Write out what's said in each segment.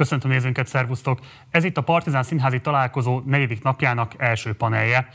Köszöntöm nézőnket, szervusztok! Ez itt a Partizán Színházi Találkozó 4. napjának első panelje.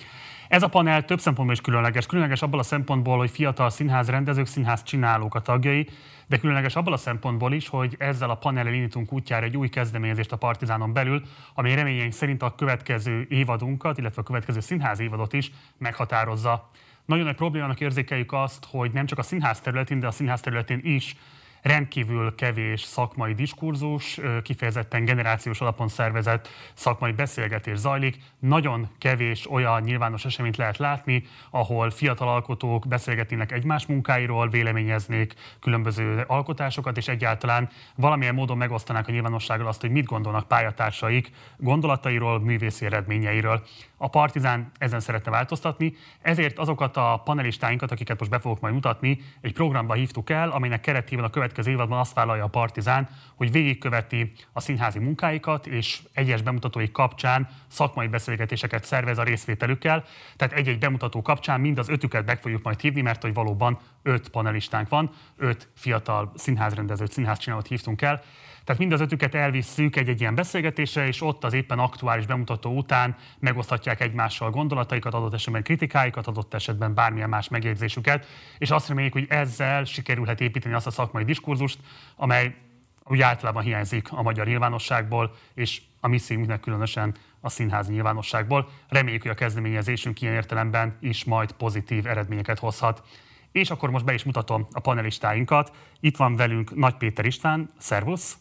Ez a panel több szempontból is különleges. Különleges abban a szempontból, hogy fiatal színházrendezők, színházcsinálók a tagjai, de különleges abban a szempontból is, hogy ezzel a panellel indítunk útjára egy új kezdeményezést a Partizánon belül, ami reményeink szerint a következő évadunkat, illetve a következő színház évadot is meghatározza. Nagyon nagy problémának érzékeljük azt, hogy nem csak a színház területén, de a színház területén is rendkívül kevés szakmai diskurzus, kifejezetten generációs alapon szervezett szakmai beszélgetés zajlik. Nagyon kevés olyan nyilvános eseményt lehet látni, ahol fiatal alkotók beszélgetnének egymás munkáiról, véleményeznék különböző alkotásokat, és egyáltalán valamilyen módon megosztanák a nyilvánossággal azt, hogy mit gondolnak pályatársaik gondolatairól, művészi eredményeiről. A Partizán ezen szeretne változtatni, ezért azokat a panelistáinkat, akiket most be fogok majd mutatni, egy programba hívtuk el, amelynek keretében a következő évadban azt vállalja a Partizán, hogy végigköveti a színházi munkáikat, és egyes bemutatói kapcsán szakmai beszélgetéseket szervez a részvételükkel. Tehát egy-egy bemutató kapcsán mind az ötüket meg fogjuk majd hívni, mert hogy valóban 5 panelistánk van, 5 fiatal színházrendezőt, színházcsinálót hívtunk el. Tehát mind az 5-üket elvisszük egy-egy ilyen beszélgetésre, és ott az éppen aktuális bemutató után megoszthatják egymással gondolataikat, adott esetben kritikáikat, adott esetben bármilyen más megjegyzésüket, és azt reméljük, hogy ezzel sikerülhet építeni azt a szakmai diskurzust, amely úgy általában hiányzik a magyar nyilvánosságból, és a mi színünknek különösen a színházi nyilvánosságból. Reméljük, hogy a kezdeményezésünk ilyen értelemben is majd pozitív eredményeket hozhat. És akkor most be is mutatom a panelistáinkat. Itt van velünk Nagy Péter István, szervusz!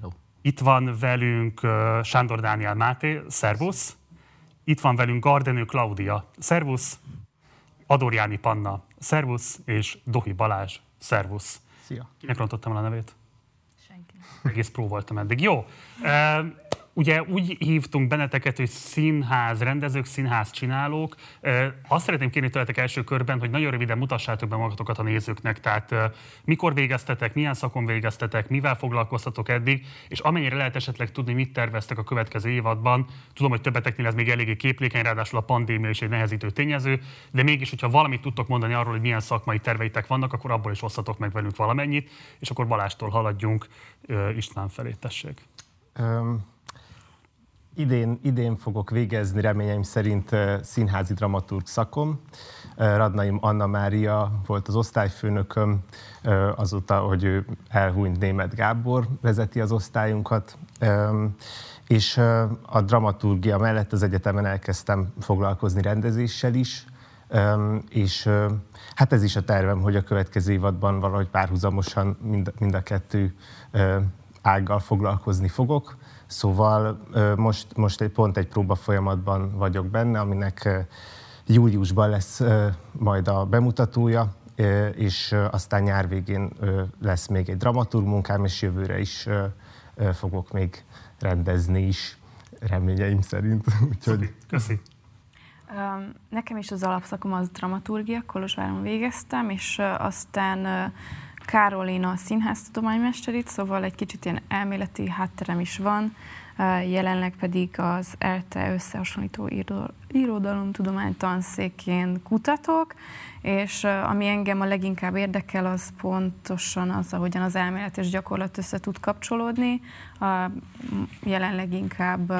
Hello. Itt van velünk Sándor Dániel Máté, szervusz. Itt van velünk Gardenő Klaudia, szervusz. Adorjáni Panna, szervusz. És Dohi Balázs, szervusz. Szia. Kinek rontottam el a nevét? Senki. Egész pró voltam eddig. Jó. Ugye úgy hívtunk benneteket, hogy színházrendezők, színházcsinálók. Azt szeretném kérni tőletek első körben, hogy nagyon röviden mutassátok be magatokat a nézőknek. Tehát mikor végeztetek, milyen szakon végeztetek, mivel foglalkoztatok eddig, és amennyire lehet esetleg tudni, mit terveztek a következő évadban. Tudom, hogy többeteknél ez még eléggé képlékeny, ráadásul a pandémia is egy nehezítő tényező, de mégis, hogyha valamit tudtok mondani arról, hogy milyen szakmai terveitek vannak, akkor abból is osszatok meg velünk valamennyit, és akkor Balástól haladjunk István felé, tessék. Idén fogok végezni reményeim szerint színházi dramaturg szakom. Radnaim Anna Mária volt az osztályfőnököm, azóta, hogy ő elhunyt, Németh Gábor vezeti az osztályunkat, és a dramaturgia mellett az egyetemen elkezdtem foglalkozni rendezéssel is, és hát ez is a tervem, hogy a következő évadban valahogy párhuzamosan mind a kettő ággal foglalkozni fogok. Szóval most pont egy próba folyamatban vagyok benne, aminek júliusban lesz majd a bemutatója, és aztán nyár végén lesz még egy dramaturg munkám, és jövőre is fogok még rendezni is, reményeim szerint. Úgyhogy... Köszi. Nekem is az alapszakom az dramaturgia, Kolozsváron végeztem, és aztán Károlina a színháztudománymesterit, szóval egy kicsit ilyen elméleti hátterem is van, jelenleg pedig az ELTE összehasonlító irodalomtudomány tanszékén kutatok, és ami engem a leginkább érdekel, az pontosan az, ahogyan az elmélet és gyakorlat össze tud kapcsolódni. Jelenleg inkább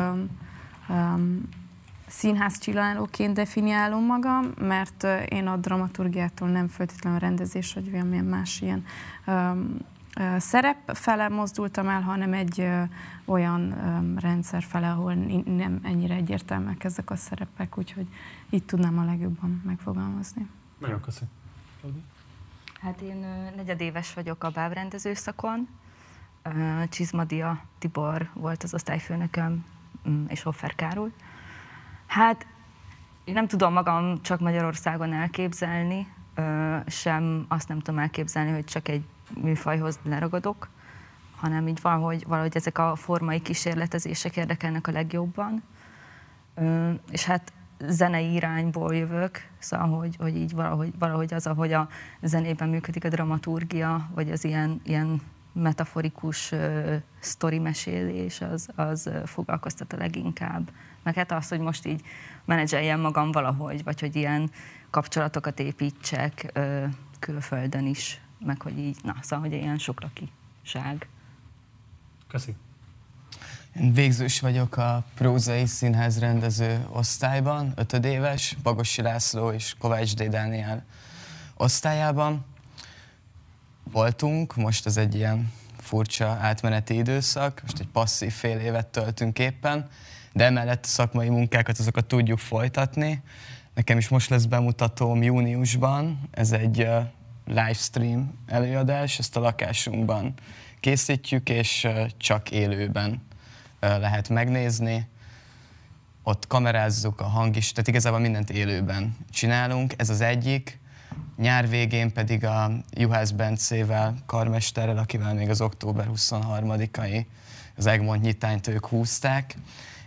színházcsinálóként definiálom magam, mert én a dramaturgiától nem feltétlenül rendezés, vagy valamilyen más ilyen szerep fele mozdultam el, hanem egy olyan rendszer fele, ahol nem ennyire egyértelműek ezek a szerepek, úgyhogy itt tudnám a legjobban megfogalmazni. Nagyon köszönöm. Hát én negyedéves vagyok a BÁB rendező szakon. Csizmadia Tibor volt az osztályfőnököm, és Hoffer Károly. Hát én nem tudom magam csak Magyarországon elképzelni, sem azt nem tudom elképzelni, hogy csak egy műfajhoz leragadok, hanem így van, hogy valahogy ezek a formai kísérletezések érdekelnek a legjobban. És hát zenei irányból jövök, szóval hogy így valahogy az, ahogy a zenében működik a dramaturgia, vagy az ilyen metaforikus sztori mesélés, az foglalkoztat a leginkább. Meg hát az, hogy most így menedzseljem magam valahogy, vagy hogy ilyen kapcsolatokat építsek külföldön is, meg hogy így, na, szóval, hogy ilyen sokakság. Köszi. Én végzős vagyok a prózai színház rendező osztályban, 5. éves, Bagosi László és Kovács D. Dániel osztályában voltunk, most ez egy ilyen furcsa átmeneti időszak, most egy passzív fél évet töltünk éppen, de emellett a szakmai munkákat, azokat tudjuk folytatni. Nekem is most lesz bemutatóm júniusban, ez egy livestream előadás, ezt a lakásunkban készítjük, és csak élőben lehet megnézni. Ott kamerázzuk, a hang is, tehát igazából mindent élőben csinálunk, ez az egyik. Nyár végén pedig a Juhász Bencével, karmesterrel, akivel még az október 23-ai az Egmont nyitányt ők húzták,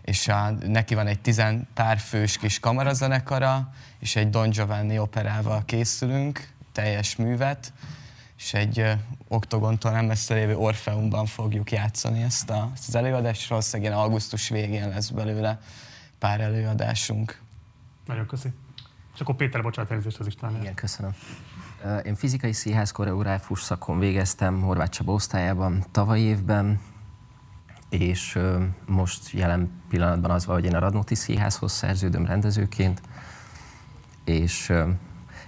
és neki van egy 10 pár fős kis kamarazenekara, és egy Don Giovanni operával készülünk, teljes művet, és egy oktogontól nem messze lévő Orfeumban fogjuk játszani ezt, ezt az előadást, valószínűleg augusztus végén lesz belőle pár előadásunk. Nagyon köszi. És akkor Péter, bocsánat, elnézést az Istvánért. Igen, köszönöm. Én fizikai színház koreográfus szakon végeztem Horváth Csaba osztályában tavaly évben, és most jelen pillanatban az van, hogy én a Radnóti Színházhoz szerződöm rendezőként, és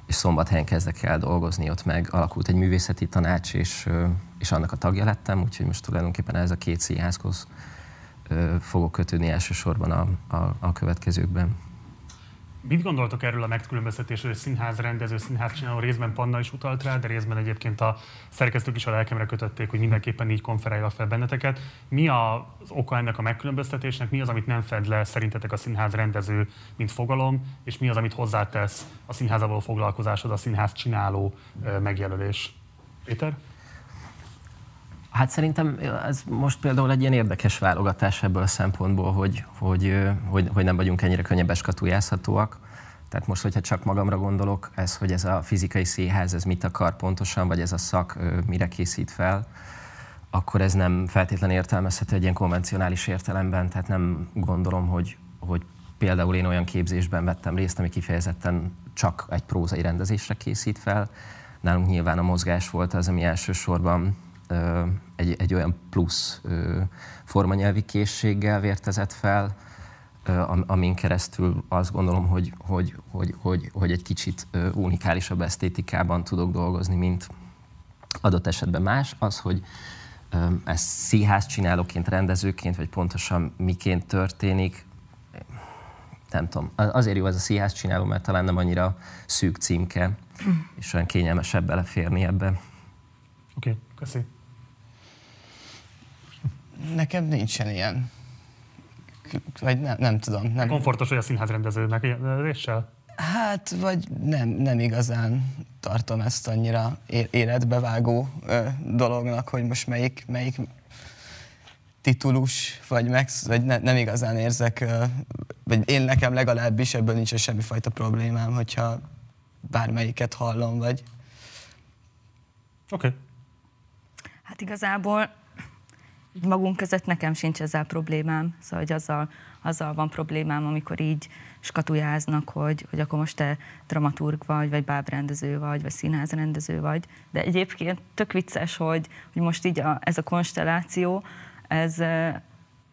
Szombathelyen kezdek el dolgozni, ott meg alakult egy művészeti tanács, és annak a tagja lettem, úgyhogy most tulajdonképpen ez a 2 színházhoz fogok kötődni elsősorban a következőkben. Mit gondoltok erről a megkülönböztetésről, hogy színház rendező, színház csináló, részben Panna is utalt rá, de részben egyébként a szerkesztők is a lelkemre kötötték, hogy mindenképpen így konferálja fel benneteket. Mi az oka ennek a megkülönböztetésnek, mi az, amit nem fed le szerintetek a színház rendező, mint fogalom, és mi az, amit hozzátesz a színházzal való foglalkozásod, a színház csináló megjelölés? Péter? Hát szerintem ez most például egy ilyen érdekes válogatás ebből a szempontból, hogy nem vagyunk ennyire könnyebb eskatujázhatóak. Tehát most, hogyha csak magamra gondolok, ez, hogy ez a fizikai színház, ez mit akar pontosan, vagy ez a szak mire készít fel, akkor ez nem feltétlenül értelmezhető egy ilyen konvencionális értelemben. Tehát nem gondolom, hogy például én olyan képzésben vettem részt, ami kifejezetten csak egy prózai rendezésre készít fel. Nálunk nyilván a mozgás volt az, ami elsősorban egy olyan plusz formanyelvi készséggel vértezett fel, amin keresztül azt gondolom, hogy egy kicsit unikálisabb esztétikában tudok dolgozni, mint adott esetben más. Az, hogy ez színház csinálóként, rendezőként, vagy pontosan miként történik, nem tudom. Azért jó ez a színház csináló, mert talán nem annyira szűk címke, és olyan kényelmesebb beleférni ebbe. Oké, köszi. Nekem nincsen ilyen, vagy nem tudom. Nem. Komfortos, hogy a színházrendezőnek érzéssel? Hát, vagy nem igazán tartom ezt annyira életbevágó dolognak, hogy most melyik titulus, vagy nem igazán érzek, vagy én nekem legalábbis ebből nincsen semmifajta problémám, hogyha bármelyiket hallom, vagy... Oké. Hát igazából így magunk között nekem sincs ezzel problémám, szóval hogy azzal van problémám, amikor így skatujáznak, hogy akkor most te dramaturg vagy bábrendező vagy színházrendező vagy. De egyébként tök vicces, hogy most így ez a konstelláció, ez...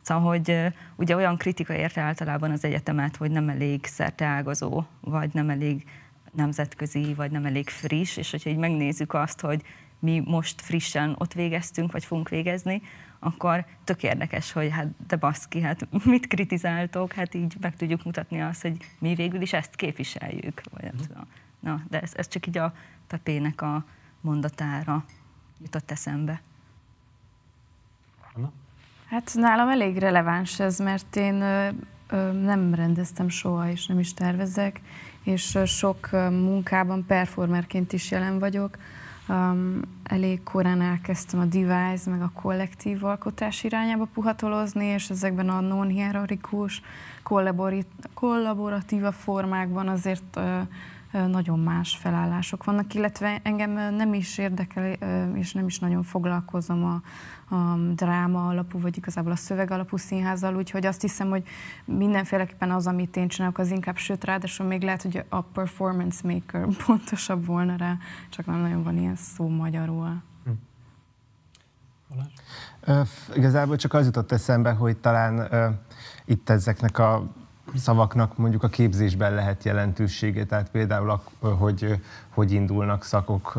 Szóval, hogy ugye olyan kritika érte általában az egyetemet, hogy nem elég szerteágazó, vagy nem elég nemzetközi, vagy nem elég friss, és hogyha így megnézzük azt, hogy mi most frissen ott végeztünk, vagy fogunk végezni, akkor tök érdekes, hogy hát de baszki, hát mit kritizáltok, hát így meg tudjuk mutatni azt, hogy mi végül is ezt képviseljük, vagy nem tudom. Na, de ez csak így a Pepének a mondatára jutott eszembe. Hát nálam elég releváns ez, mert én nem rendeztem soha, és nem is tervezek, és sok munkában performerként is jelen vagyok. Elég korán elkezdtem a device, meg a kollektív alkotás irányába puhatolozni, és ezekben a non-hierarchikus, kollaboratíva formákban azért nagyon más felállások vannak, illetve engem nem is érdekel, és nem is nagyon foglalkozom a dráma alapú, vagy igazából a szöveg alapú színházzal, úgyhogy azt hiszem, hogy mindenféleképpen az, amit én csinálok, az inkább, sőt, ráadásul még lehet, hogy a performance maker pontosabb volna rá, csak nem nagyon van ilyen szó magyarul. Igazából csak az jutott eszembe, hogy talán itt ezeknek a szavaknak mondjuk a képzésben lehet jelentősége, tehát például, hogy indulnak szakok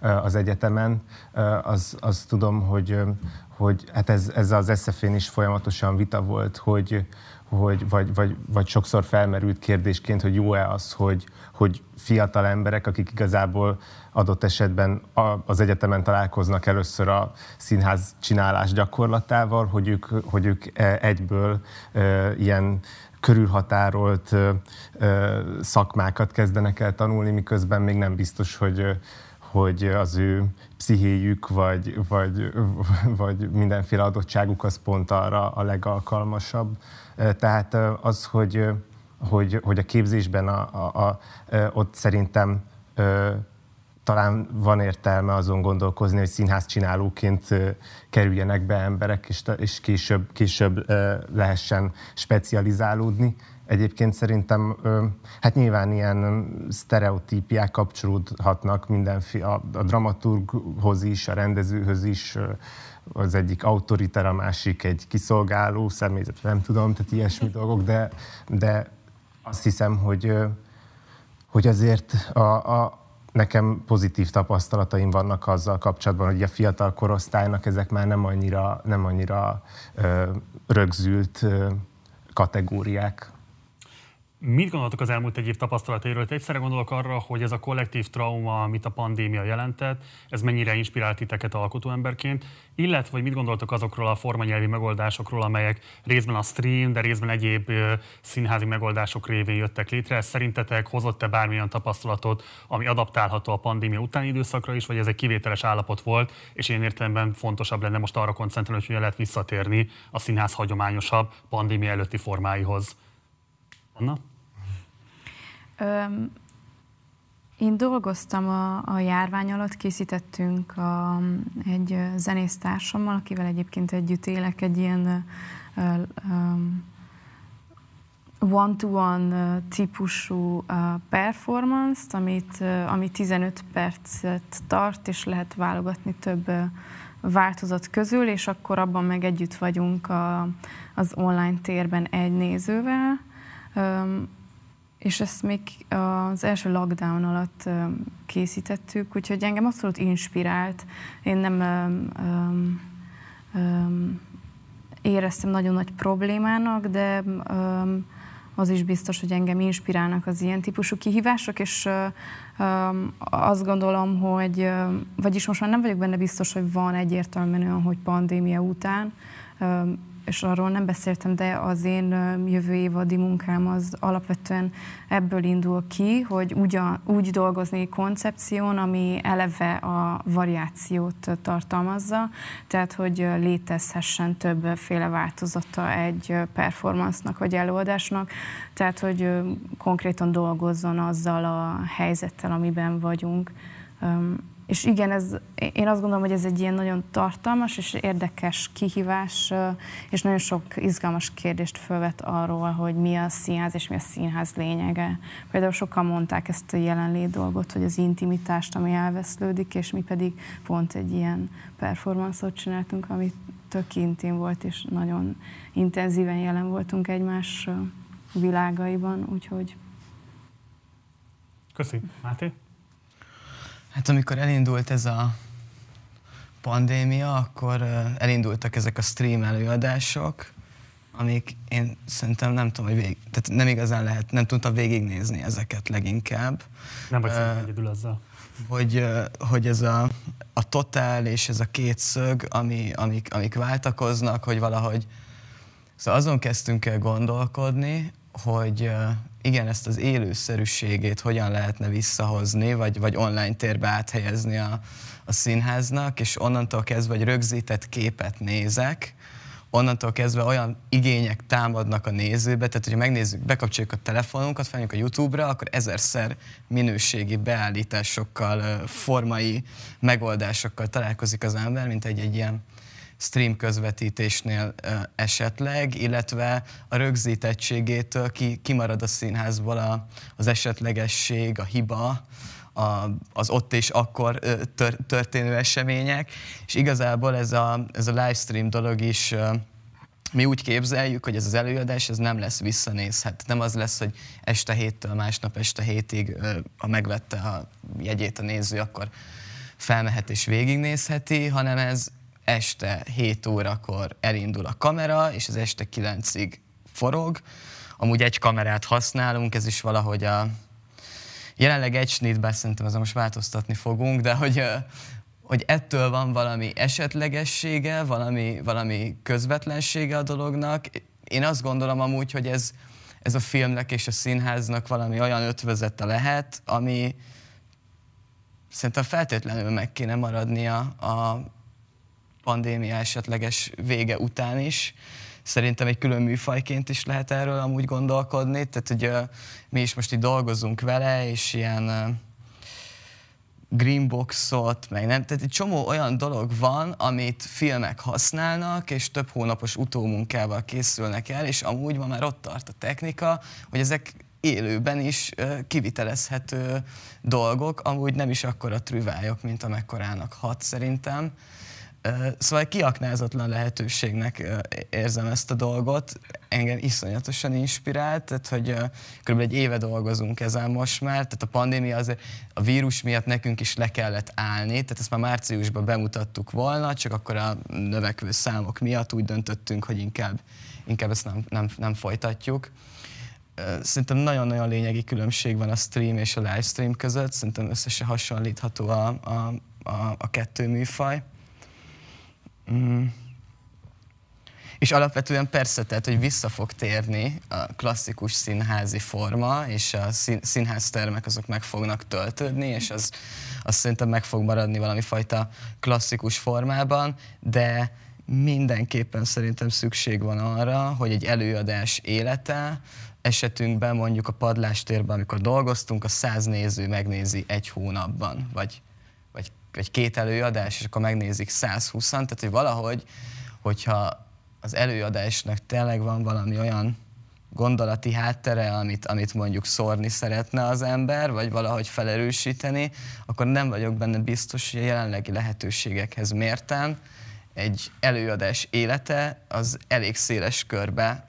az egyetemen, az tudom, hogy hát ez az SZF-én is folyamatosan vita volt, vagy sokszor felmerült kérdésként, hogy jó-e az, hogy fiatal emberek, akik igazából adott esetben az egyetemen találkoznak először a színház csinálás gyakorlatával, hogy ők egyből ilyen körülhatárolt szakmákat kezdenek el tanulni, miközben még nem biztos, hogy az ő pszichéjük, vagy mindenféle adottságuk az pont arra a legalkalmasabb. Tehát az, hogy a képzésben ott szerintem talán van értelme azon gondolkozni, hogy színházcsinálóként kerüljenek be emberek, és később lehessen specializálódni. Egyébként szerintem, hát nyilván ilyen sztereotípiák kapcsolódhatnak a dramaturghoz is, a rendezőhöz is, az egyik autoriter, a másik egy kiszolgáló személyzet, nem tudom, tehát ilyesmi dolgok, de azt hiszem, hogy azért nekem pozitív tapasztalataim vannak azzal kapcsolatban, hogy a fiatal korosztálynak ezek már nem annyira rögzült kategóriák. Mit gondoltok az elmúlt egy év tapasztalatairól? Egyszerre gondolok arra, hogy ez a kollektív trauma, amit a pandémia jelentett, ez mennyire inspirált titeket alkotóemberként, illetve hogy mit gondoltok azokról a formanyelvi megoldásokról, amelyek részben a stream, de részben egyéb színházi megoldások révén jöttek létre. Ez szerintetek hozott-e bármilyen tapasztalatot, ami adaptálható a pandémia utáni időszakra is, vagy ez egy kivételes állapot volt, és én értelemben fontosabb lenne most arra koncentrálni, hogy lehet visszatérni a színház hagyományosabb pandémia előtti formáihoz? Anna? Én dolgoztam a járvány alatt, készítettünk egy zenésztársammal, akivel egyébként együtt élek, egy ilyen one-to-one típusú performance-t, ami 15 percet tart, és lehet válogatni több változat közül, és akkor abban meg együtt vagyunk az online térben egy nézővel. És ezt még az első lockdown alatt készítettük, úgyhogy engem abszolút inspirált. Én nem éreztem nagyon nagy problémának, de az is biztos, hogy engem inspirálnak az ilyen típusú kihívások, és azt gondolom, hogy vagyis most már nem vagyok benne biztos, hogy van egyértelműen, hogy pandémia után, és arról nem beszéltem, de az én jövő évadi munkám az alapvetően ebből indul ki, hogy úgy dolgozni koncepción, ami eleve a variációt tartalmazza, tehát hogy létezhessen többféle változata egy performance-nak vagy előadásnak, tehát hogy konkrétan dolgozzon azzal a helyzettel, amiben vagyunk. És igen, én azt gondolom, hogy ez egy ilyen nagyon tartalmas és érdekes kihívás, és nagyon sok izgalmas kérdést felvet arról, hogy mi a színház és mi a színház lényege. Például sokan mondták ezt a jelenlét dolgot, hogy az intimitást, ami elveszlődik, és mi pedig pont egy ilyen performance-ot csináltunk, ami tök intim volt, és nagyon intenzíven jelen voltunk egymás világaiban, úgyhogy... Köszi. Máté? Hát amikor elindult ez a pandémia, akkor elindultak ezek a stream előadások, amik én szerintem nem tudom, hogy tehát nem igazán lehet, nem tudtam végignézni ezeket leginkább. Nem vagy szerintem egyedül azzal. Hogy ez a totál és ez a két szög, amik váltakoznak, hogy valahogy... Szóval azon kezdtünk el gondolkodni, hogy... Igen, ezt az élőszerűségét hogyan lehetne visszahozni, vagy online térbe áthelyezni a színháznak, és onnantól kezdve, hogy rögzített képet nézek, onnantól kezdve olyan igények támadnak a nézőbe, tehát hogyha megnézzük, bekapcsoljuk a telefonunkat, felmegyünk a YouTube-ra, akkor ezerszer minőségi beállításokkal, formai megoldásokkal találkozik az ember, mint egy ilyen stream közvetítésnél esetleg, illetve a rögzítettségétől kimarad a színházból az esetlegesség, a hiba, az ott és akkor történő események, és igazából ez a livestream dolog is, mi úgy képzeljük, hogy ez az előadás ez nem lesz visszanézhet. Nem az lesz, hogy este 7-től másnap este 7-ig, ha megvette a jegyét a néző, akkor felmehet és végignézheti, hanem ez este 7 órakor elindul a kamera, és az este 9-ig forog. Amúgy egy kamerát használunk, ez is valahogy a... Jelenleg egy snitben, szerintem ezzel most változtatni fogunk, de hogy ettől van valami esetlegessége, valami közvetlensége a dolognak. Én azt gondolom amúgy, hogy ez a filmnek és a színháznak valami olyan ötvözete lehet, ami szerintem feltétlenül meg kéne maradnia a pandémia esetleges vége után is. Szerintem egy külön műfajként is lehet erről amúgy gondolkodni, tehát hogy mi is most így dolgozunk vele, és ilyen greenboxot, meg nem, tehát egy csomó olyan dolog van, amit filmek használnak, és több hónapos utómunkával készülnek el, és amúgy ma már ott tart a technika, hogy ezek élőben is kivitelezhető dolgok, amúgy nem is akkora trüvályok, mint amekkorának hat szerintem. Szóval kiaknázatlan lehetőségnek érzem ezt a dolgot, engem iszonyatosan inspirált, tehát hogy kb. Egy éve dolgozunk ezen most már, tehát a pandémia azért a vírus miatt nekünk is le kellett állni, tehát ezt már márciusban bemutattuk volna, csak akkor a növekvő számok miatt úgy döntöttünk, hogy inkább ezt nem folytatjuk. Szerintem nagyon-nagyon lényegi különbség van a stream és a livestream között, szerintem összesen hasonlítható a kettő műfaj. Mm. És alapvetően persze, tehát, hogy vissza fog térni a klasszikus színházi forma, és a színháztermek azok meg fognak töltődni, és az szerintem meg fog maradni valami fajta klasszikus formában, de mindenképpen szerintem szükség van arra, hogy egy előadás élete, esetünkben mondjuk a Padlástérben, amikor dolgoztunk, a 100 néző megnézi egy hónapban, vagy két előadás, és akkor megnézik 120-an, tehát hogy valahogy, hogyha az előadásnak tényleg van valami olyan gondolati háttere, amit mondjuk szórni szeretne az ember, vagy valahogy felerősíteni, akkor nem vagyok benne biztos, hogy a jelenlegi lehetőségekhez mérten egy előadás élete az elég széles körbe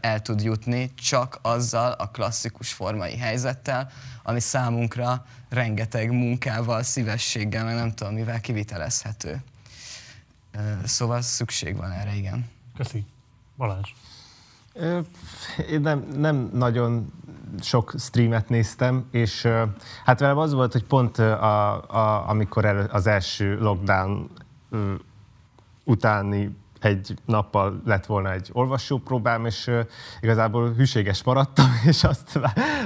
el tud jutni, csak azzal a klasszikus formai helyzettel, ami számunkra rengeteg munkával, szívességgel, meg nem tudom mivel kivitelezhető. Szóval szükség van erre, igen. Köszi. Balázs. Én nem nagyon sok streamet néztem, és hát velem az volt, hogy pont amikor az első lockdown utáni egy nappal lett volna egy olvasópróbám, és igazából hűséges maradtam, és azt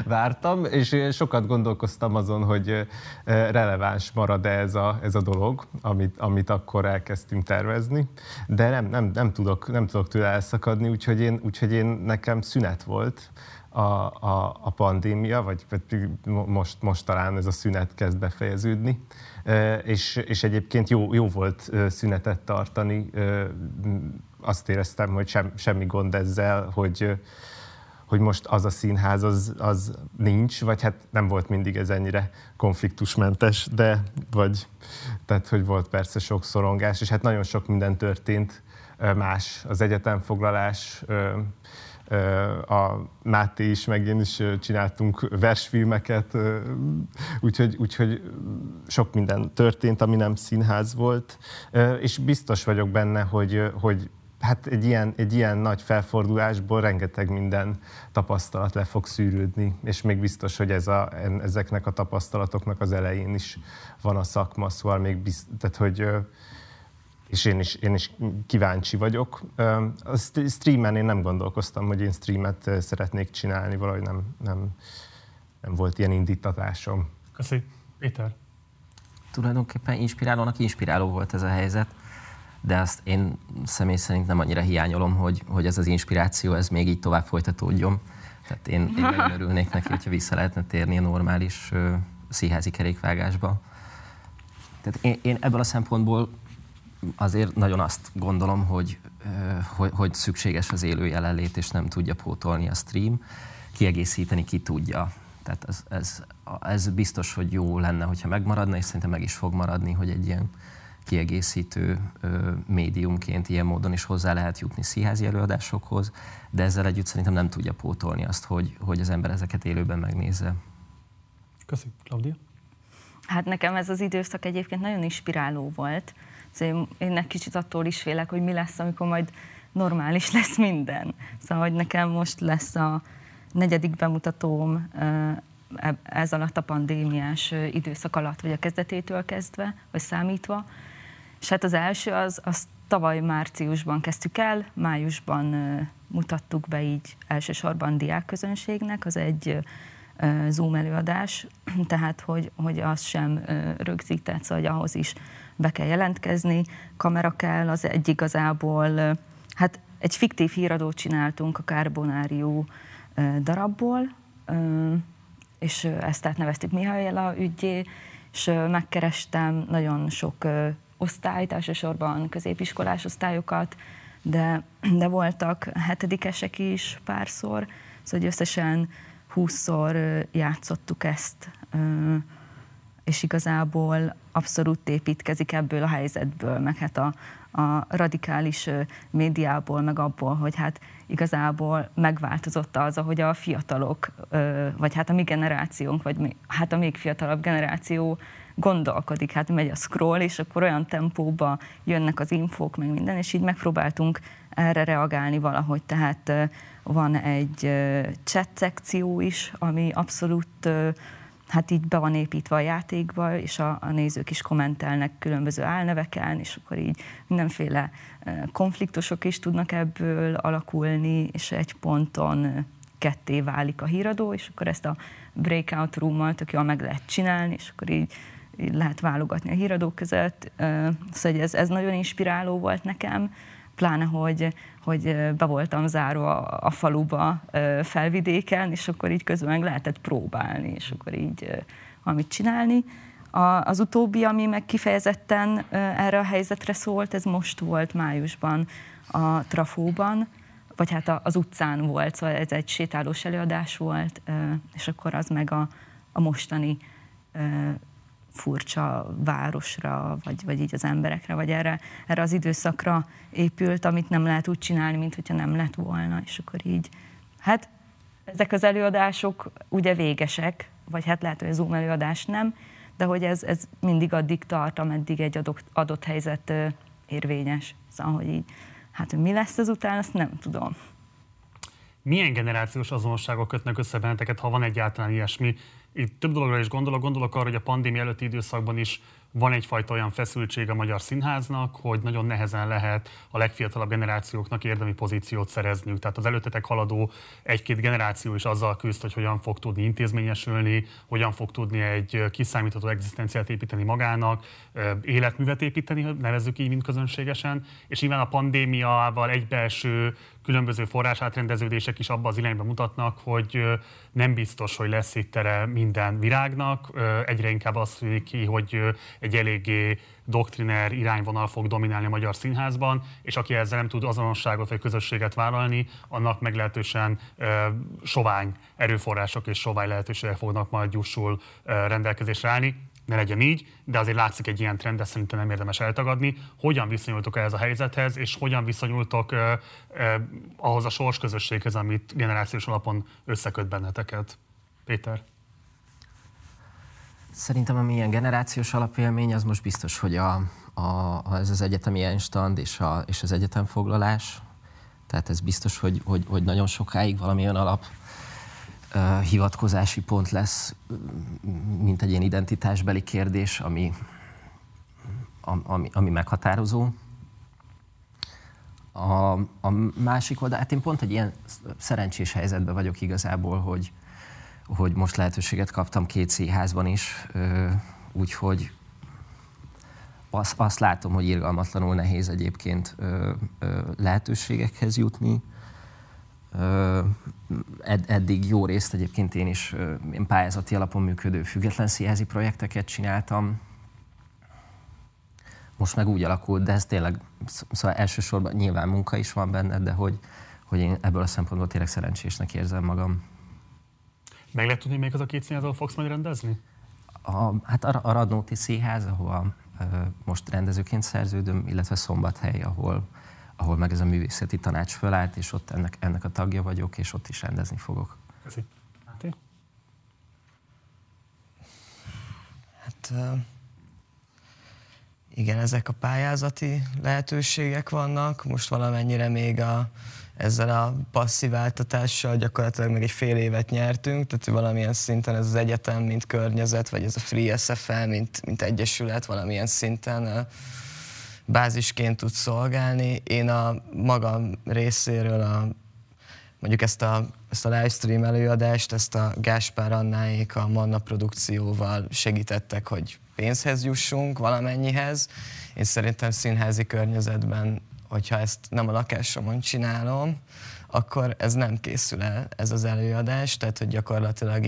vártam, és sokat gondolkoztam azon, hogy releváns marad-e ez a dolog, amit akkor elkezdtünk tervezni, de nem tudok tőle elszakadni, úgyhogy én nekem szünet volt a pandémia, vagy most talán ez a szünet kezd befejeződni. És egyébként jó volt szünetet tartani. Azt éreztem, hogy semmi gond ezzel, hogy most az a színház, az nincs, vagy hát nem volt mindig ez ennyire konfliktusmentes, tehát hogy volt persze sok szorongás, és hát nagyon sok minden történt más, az egyetemfoglalás, a Máté is, meg én is csináltunk versfilmeket, úgyhogy sok minden történt, ami nem színház volt, és biztos vagyok benne, hogy hát egy ilyen nagy felfordulásból rengeteg minden tapasztalat le fog szűrődni, és még biztos, hogy ezeknek a tapasztalatoknak az elején is van a szakma, szóval még biztos, tehát hogy... És én is kíváncsi vagyok. A streamen én nem gondolkoztam, hogy én streamet szeretnék csinálni, valahogy nem volt ilyen indítatásom. Köszi. Péter? Tulajdonképpen inspiráló volt ez a helyzet, de azt én személy szerint nem annyira hiányolom, hogy ez az inspiráció, ez még így tovább folytatódjon. Tehát én nagyon örülnék neki, hogyha vissza lehetne térni a normális színházi kerékvágásba. Tehát én ebből a szempontból azért nagyon azt gondolom, hogy szükséges az élő jelenlét, és nem tudja pótolni a stream. Kiegészíteni ki tudja. Tehát ez biztos, hogy jó lenne, hogyha megmaradna, és szerintem meg is fog maradni, hogy egy ilyen kiegészítő médiumként ilyen módon is hozzá lehet jutni színházi előadásokhoz, de ezzel együtt szerintem nem tudja pótolni azt, hogy az ember ezeket élőben megnézze. Köszönöm. Klaudia? Hát nekem ez az időszak egyébként nagyon inspiráló volt. Szóval én egy kicsit attól is félek, hogy mi lesz, amikor majd normális lesz minden. Szóval, hogy nekem most lesz a 4. bemutatóm ez alatt a pandémiás időszak alatt, vagy a kezdetétől kezdve, vagy számítva. És hát az első, az tavaly márciusban kezdtük el, májusban mutattuk be így elsősorban diákközönségnek, az egy Zoom előadás, tehát hogy az sem rögzített, szóval ahhoz is be kell jelentkezni, kamera kell, az egy igazából, hát egy fiktív híradót csináltunk a Carbonárió darabból, és ezt átneveztük Mihaela ügyé, és megkerestem nagyon sok osztályt, elsősorban középiskolás osztályokat, de voltak hetedikesek is párszor, szóval összesen 20-szor játszottuk ezt, és igazából abszolút építkezik ebből a helyzetből, meg hát a radikális médiából, meg abból, hogy hát igazából megváltozott az, ahogy a fiatalok, vagy hát a mi generációnk, vagy hát a még fiatalabb generáció gondolkodik, hát megy a scroll, és akkor olyan tempóba jönnek az infók, meg minden, és így megpróbáltunk erre reagálni valahogy, tehát van egy chat szekció is, ami abszolút hát így be van építve a játékba, és a nézők is kommentelnek különböző álneveken, és akkor így mindenféle konfliktusok is tudnak ebből alakulni, és egy ponton ketté válik a híradó, és akkor ezt a breakout room-mal tök jól meg lehet csinálni, és akkor így lehet válogatni a híradók között. Szóval ez nagyon inspiráló volt nekem, pláne, hogy be voltam zárva a faluba Felvidéken, és akkor így közben meg lehetett próbálni, és akkor így amit csinálni. Az utóbbi, ami meg kifejezetten erre a helyzetre szólt, ez most volt májusban a Trafóban, vagy hát az utcán volt, szóval ez egy sétálós előadás volt, és akkor az meg a mostani furcsa városra, vagy így az emberekre, vagy erre az időszakra épült, amit nem lehet úgy csinálni, mint hogyha nem lett volna, és akkor így. Hát ezek az előadások ugye végesek, vagy hát lehet, hogy a Zoom előadás nem, de hogy ez mindig addig tart, ameddig egy adott helyzet érvényes. Szóval, hogy így, hát hogy mi lesz ezután, azt nem tudom. Milyen generációs azonosságok kötnek össze benneteket, ha van egyáltalán ilyesmi? Itt több dologra is gondolok arra, hogy a pandémia előtti időszakban is van egyfajta olyan feszültség a magyar színháznak, hogy nagyon nehezen lehet a legfiatalabb generációknak érdemi pozíciót szerezniük. Tehát az előttetek haladó egy-két generáció is azzal küzd, hogy hogyan fog tudni intézményesülni, hogyan fog tudni egy kiszámítható egzisztenciát építeni magának, életművet építeni, nevezzük így mind közönségesen, és nyilván a pandémiával egybeeső különböző forrásátrendeződések is abba az irányba mutatnak, hogy nem biztos, hogy lesz itt tere minden virágnak, egyre inkább azt tűnik ki, hogy egy eléggé doktriner irányvonal fog dominálni a magyar színházban, és aki ezzel nem tud azonosságot vagy közösséget vállalni, annak meglehetősen sovány erőforrások és sovány lehetőségek fognak majd jussul rendelkezésre állni. Ne legyen így, de azért látszik egy ilyen trend, de szerintem nem érdemes eltagadni. Hogyan viszonyultok ehhez a helyzethez, és hogyan viszonyultok ahhoz a sorsközösséghez, amit generációs alapon összeköt benneteket? Péter? Szerintem a milyen generációs alapélmény, az most biztos, hogy ez az egyetemi enstand és az egyetemfoglalás. Tehát ez biztos, hogy nagyon sokáig valamilyen alap hivatkozási pont lesz, mint egy ilyen identitásbeli kérdés, ami meghatározó. A másik oldal, hát én pont egy ilyen szerencsés helyzetben vagyok igazából, hogy most lehetőséget kaptam 2 színházban is, úgyhogy azt látom, hogy irgalmatlanul nehéz egyébként lehetőségekhez jutni. Eddig jó részt egyébként én is pályázati alapon működő független színházi projekteket csináltam. Most meg úgy alakult, de ez tényleg, szóval elsősorban nyilván munka is van benne, de hogy én ebből a szempontból tényleg szerencsésnek érzem magam. Meg lehet tudni, melyik az a két színház, ahol fogsz majd rendezni? Hát a Radnóti Színház, ahol most rendezőként szerződöm, illetve Szombathely, ahol meg ez a művészeti tanács fölállt, és ott ennek a tagja vagyok, és ott is rendezni fogok. Köszi. Hát igen, ezek a pályázati lehetőségek vannak, most valamennyire még ezzel a passziváltatással gyakorlatilag még egy fél évet nyertünk, tehát valamilyen szinten ez az egyetem, mint környezet, vagy ez a Free SFL, mint egyesület, valamilyen szinten bázisként tud szolgálni. Én a magam részéről mondjuk ezt a livestream előadást, ezt a Gáspár Annáék a Manna produkcióval segítettek, hogy pénzhez jussunk, valamennyihez. Én szerintem színházi környezetben, hogyha ezt nem a lakásomon csinálom, akkor ez nem készül el, ez az előadás, tehát hogy gyakorlatilag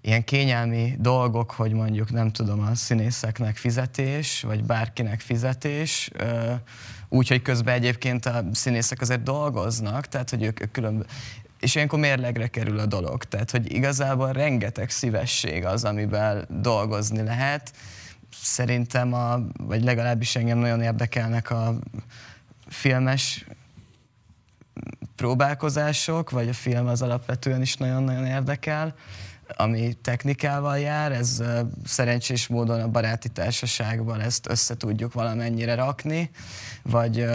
ilyen kényelmi dolgok, hogy mondjuk nem tudom, a színészeknek fizetés, vagy bárkinek fizetés, úgyhogy közben egyébként a színészek azért dolgoznak, tehát hogy ők különböző. És ilyenkor mérlegre kerül a dolog, tehát hogy igazából rengeteg szívesség az, amiben dolgozni lehet. Szerintem, vagy legalábbis engem nagyon érdekelnek a filmes próbálkozások, vagy a film az alapvetően is nagyon-nagyon érdekel, ami technikával jár, ez szerencsés módon a baráti társaságban ezt össze tudjuk valamennyire rakni, vagy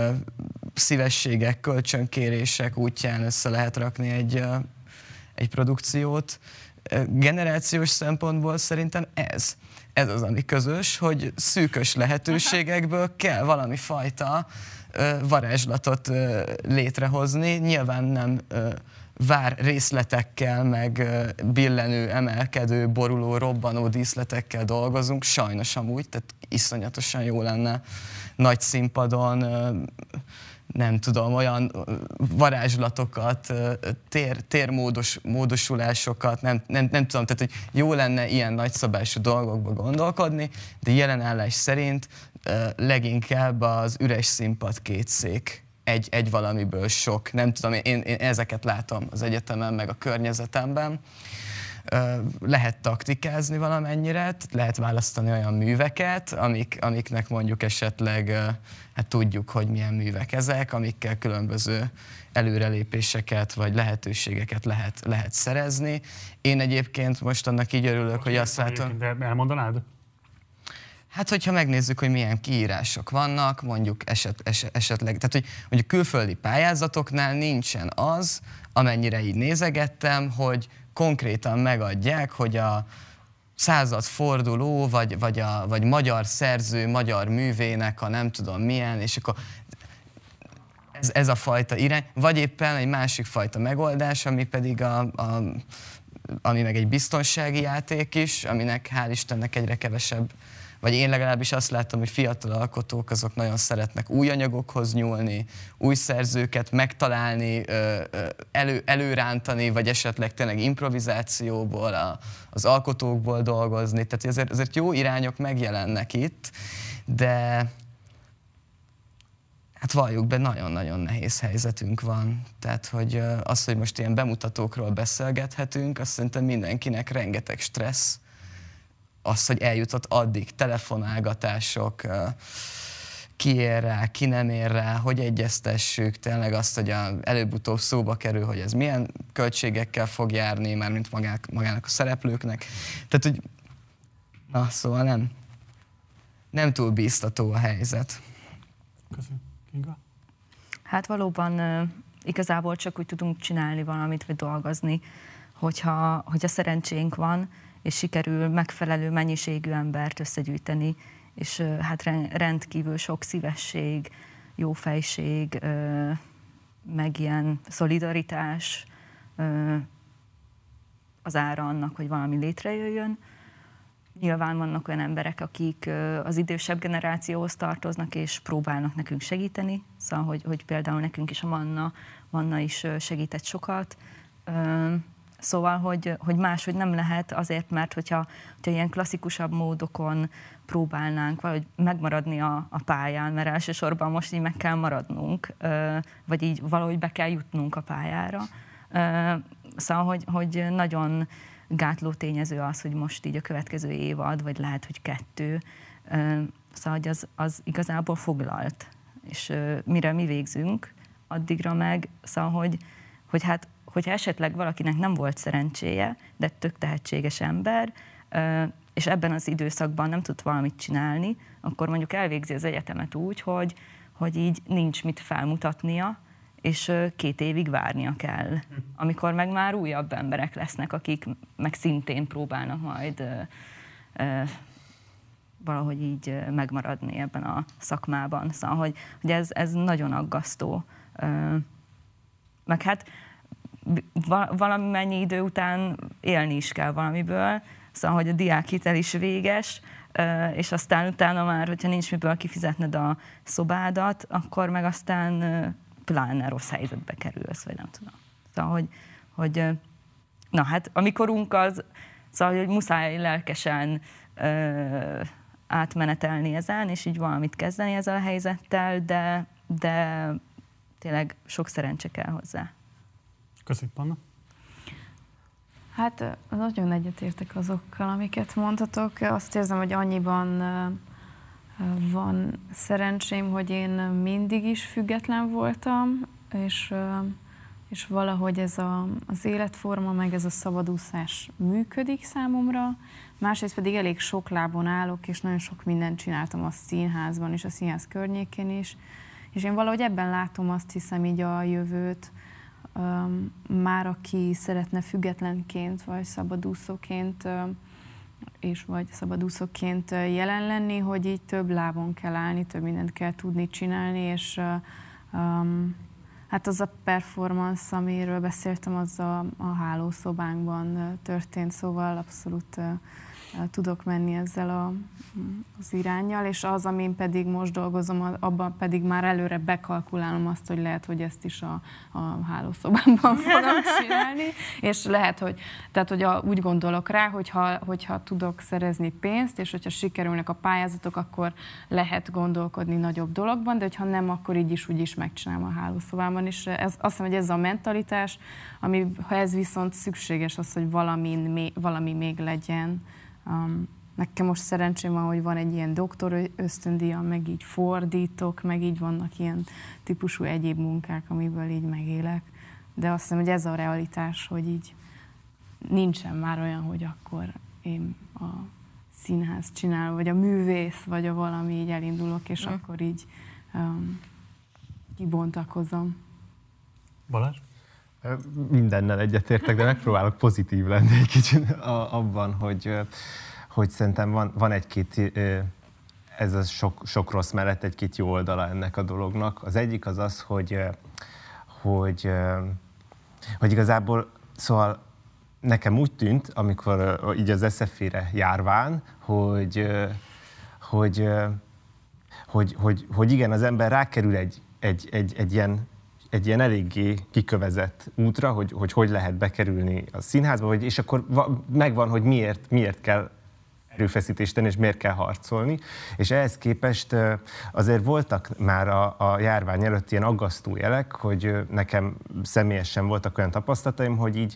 szívességek, kölcsönkérések útján össze lehet rakni egy produkciót. Generációs szempontból szerintem ez az, ami közös, hogy szűkös lehetőségekből kell valami fajta varázslatot létrehozni, nyilván nem vár részletekkel, meg billenő, emelkedő, boruló, robbanó díszletekkel dolgozunk, sajnos amúgy, tehát iszonyatosan jó lenne nagy színpadon, nem tudom, olyan varázslatokat, térmódosulásokat, nem tudom, tehát hogy jó lenne ilyen nagyszabású dolgokba gondolkodni, de jelen állás szerint leginkább az üres színpad, két szék, egy valamiből sok. Nem tudom, én ezeket látom az egyetemen, meg a környezetemben. Lehet taktikázni valamennyire, lehet választani olyan műveket, amiknek mondjuk esetleg, hát tudjuk, hogy milyen művek ezek, amikkel különböző előrelépéseket vagy lehetőségeket lehet szerezni. Én egyébként most annak így örülök, hogy azt látom... De elmondanád? Hát, hogyha megnézzük, hogy milyen kiírások vannak, mondjuk esetleg, tehát hogy a külföldi pályázatoknál nincsen az, amennyire így nézegettem, hogy konkrétan megadják, hogy a századforduló, vagy magyar szerző, magyar művének, a nem tudom milyen, és akkor ez a fajta irány, vagy éppen egy másik fajta megoldás, ami pedig ami meg egy biztonsági játék is, aminek hál' Istennek egyre kevesebb, vagy én legalábbis azt látom, hogy fiatal alkotók azok nagyon szeretnek új anyagokhoz nyúlni, új szerzőket megtalálni, előrántani, vagy esetleg tényleg improvizációból, az alkotókból dolgozni. Tehát ezért jó irányok megjelennek itt, de hát valljuk be, nagyon-nagyon nehéz helyzetünk van. Tehát hogy az, hogy most ilyen bemutatókról beszélgethetünk, azt szerintem mindenkinek rengeteg stressz, az, hogy eljutott addig, telefonálgatások, ki ér rá, ki nem ér rá, hogy egyeztessük, tényleg azt, hogy előbb-utóbb szóba kerül, hogy ez milyen költségekkel fog járni, mármint magának a szereplőknek. Tehát, hogy na, szóval nem túl bíztató a helyzet. Köszönöm. Kinga? Hát valóban igazából csak úgy tudunk csinálni valamit, vagy dolgozni, hogyha szerencsénk van, és sikerül megfelelő mennyiségű embert összegyűjteni, és hát rendkívül sok szívesség, jófejség, meg ilyen szolidaritás az ára annak, hogy valami létrejöjjön. Nyilván vannak olyan emberek, akik az idősebb generációhoz tartoznak, és próbálnak nekünk segíteni, szóval, hogy például nekünk is a Manna is segített sokat. Szóval, hogy máshogy nem lehet azért, mert hogyha ilyen klasszikusabb módokon próbálnánk valahogy megmaradni a pályán, mert elsősorban most így meg kell maradnunk, vagy így valahogy be kell jutnunk a pályára. Szóval, hogy nagyon gátló tényező az, hogy most így a következő évad, vagy lehet, hogy kettő, szóval, hogy az igazából foglalt. És mire mi végzünk, addigra meg, szóval, hogy hát, hogyha esetleg valakinek nem volt szerencséje, de tök tehetséges ember, és ebben az időszakban nem tud valamit csinálni, akkor mondjuk elvégzi az egyetemet úgy, hogy így nincs mit felmutatnia, és 2 évig várnia kell. Amikor meg már újabb emberek lesznek, akik meg szintén próbálnak majd valahogy így megmaradni ebben a szakmában. Szóval, hogy ez nagyon aggasztó. Meg hát valamennyi idő után élni is kell valamiből, szóval, hogy a diákhitel is véges, és aztán utána már, hogyha nincs miből kifizetned a szobádat, akkor meg aztán pláne rossz helyzetbe kerülsz, vagy nem tudom. Szóval, hogy na hát a mi korunk az, szóval, hogy muszáj lelkesen átmenetelni ezen, és így valamit kezdeni ezzel a helyzettel, de tényleg sok szerencse kell hozzá. Köszönjük, Panna. Hát nagyon egyetértek azokkal, amiket mondhatok. Azt érzem, hogy annyiban van szerencsém, hogy én mindig is független voltam, és valahogy ez az életforma, meg ez a szabadúszás működik számomra. Másrészt pedig elég sok lábon állok, és nagyon sok mindent csináltam a színházban és a színház környékén is. És én valahogy ebben látom azt hiszem így a jövőt, már aki szeretne függetlenként, vagy szabadúszóként, jelen lenni, hogy így több lábon kell állni, több mindent kell tudni csinálni, és hát az a performance, amiről beszéltem, az a hálószobánkban történt, szóval abszolút tudok menni ezzel az iránnyal, és az, amin pedig most dolgozom, abban pedig már előre bekalkulálom azt, hogy lehet, hogy ezt is a hálószobámban fogom csinálni, és lehet, hogy, tehát, hogy úgy gondolok rá, hogyha tudok szerezni pénzt, és hogyha sikerülnek a pályázatok, akkor lehet gondolkodni nagyobb dologban, de hogyha nem, akkor így is, úgy is megcsinálom a hálószobámban, és azt hiszem, hogy ez a mentalitás, amihez viszont szükséges az, hogy valami még legyen. Nekem most szerencsém van, hogy van egy ilyen doktor ösztöndíjam, meg így fordítok, meg így vannak ilyen típusú egyéb munkák, amiből így megélek. De azt hiszem, hogy ez a realitás, hogy így nincsen már olyan, hogy akkor én a színház csinálom, vagy a művész, vagy a valami, így elindulok, és akkor így kibontakozom. Balázs? Mindennel egyetértek, de megpróbálok pozitív lenni egy kicsit abban, hogy szerintem van egy-két, ez a sok rossz mellett egy-két jó oldala ennek a dolognak. Az egyik az az, hogy igazából, szóval nekem úgy tűnt, amikor így az SZF-re járván, hogy igen, az ember rákerül egy ilyen eléggé kikövezett útra, hogy lehet bekerülni a színházba, és akkor megvan, hogy miért kell erőfeszítést tenni, és miért kell harcolni. És ehhez képest azért voltak már a járvány előtt ilyen aggasztó jelek, hogy nekem személyesen voltak olyan tapasztalataim, hogy így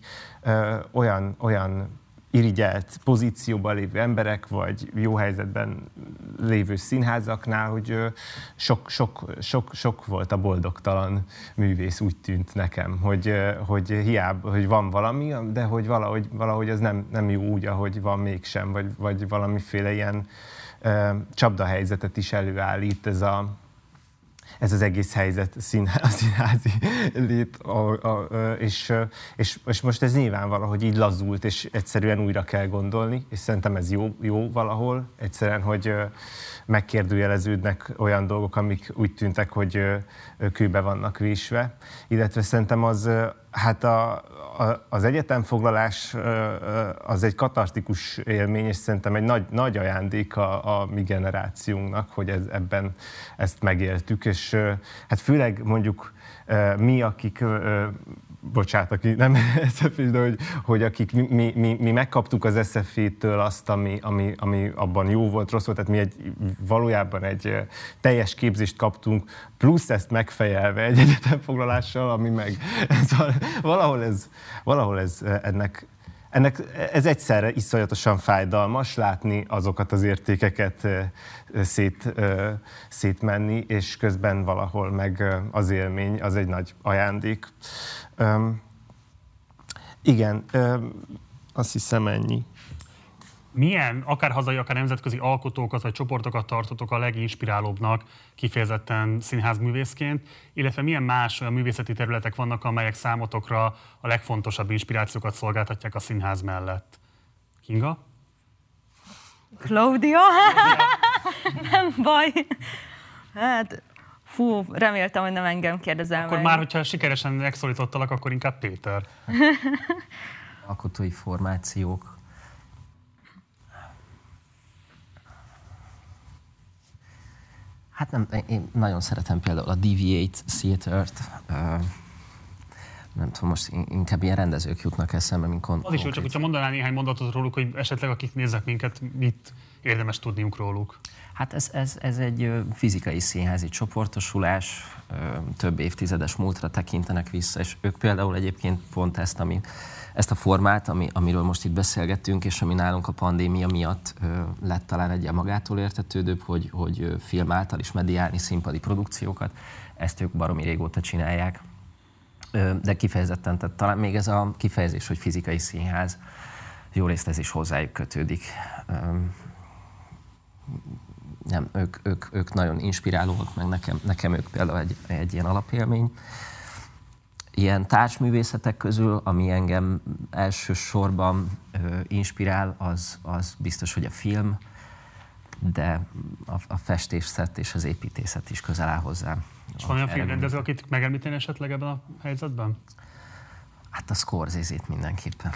olyan irigyelt pozícióban lévő emberek, vagy jó helyzetben lévő színházaknál, hogy sok volt a boldogtalan művész, úgy tűnt nekem, hogy hiába, hogy van valami, de hogy valahogy az nem jó úgy, ahogy van mégsem, vagy valamiféle ilyen csapdahelyzetet is előállít ez az egész helyzet, a színházi lét, és most ez nyilván valahogy így lazult, és egyszerűen újra kell gondolni, és szerintem ez jó valahol, egyszerűen, hogy megkérdőjeleződnek olyan dolgok, amik úgy tűntek, hogy kőbe vannak vésve, illetve szerintem az, hát az egyetemfoglalás az egy katartikus élmény, és szerintem egy nagy ajándék a mi generációnknak, hogy ebben ezt megéltük, és hát főleg mondjuk mi, akik bocsánat, aki nem SZFI-s, de hogy akik mi megkaptuk az SZFI-től azt, ami abban jó volt, rossz volt, tehát mi valójában egy teljes képzést kaptunk, plusz ezt megfejelve egy egyetemfoglalással, ami meg valahol ez egyszerre iszonyatosan fájdalmas látni azokat az értékeket szétmenni, és közben valahol meg az élmény, az egy nagy ajándék. Azt hiszem ennyi. Milyen, akár hazai, akár nemzetközi alkotókat vagy csoportokat tartotok a leginspirálóbbnak kifejezetten színházművészként, illetve milyen más olyan művészeti területek vannak, amelyek számotokra a legfontosabb inspirációkat szolgáltatják a színház mellett? Kinga? Klaudia? Nem baj. Hát, fú, reméltem, hogy nem engem kérdezel meg. Akkor már, hogyha sikeresen megszólítottalak, akkor inkább Péter. Alkotói formációk. Hát nem, én nagyon szeretem például a Deviate Theatre-t. Nem tudom, most inkább ilyen rendezők jutnak eszembe, mint konkrét. Az is jó, csak hogyha mondanál néhány mondatot róluk, hogy esetleg akik néznek minket, mit érdemes tudniunk róluk. Hát ez egy fizikai színházi csoportosulás, több évtizedes múltra tekintenek vissza, és ők például egyébként pont ezt a formát, amiről most itt beszélgettünk, és ami nálunk a pandémia miatt lett talán egy magától értetődőbb, hogy film által is mediálni színpadi produkciókat, ezt ők baromi régóta csinálják. De kifejezetten, tehát talán még ez a kifejezés, hogy fizikai színház, jó részt ez is hozzájuk kötődik. Nem, ők nagyon inspirálóak, meg nekem ők például egy ilyen alapélmény. Ilyen társművészetek közül, ami engem elsősorban inspirál, az biztos, hogy a film, de a festészet és az építészet is közel áll hozzá. És van olyan filmrendező, akit megemlíteni esetleg ebben a helyzetben? Hát a Scorsese-t mindenképpen.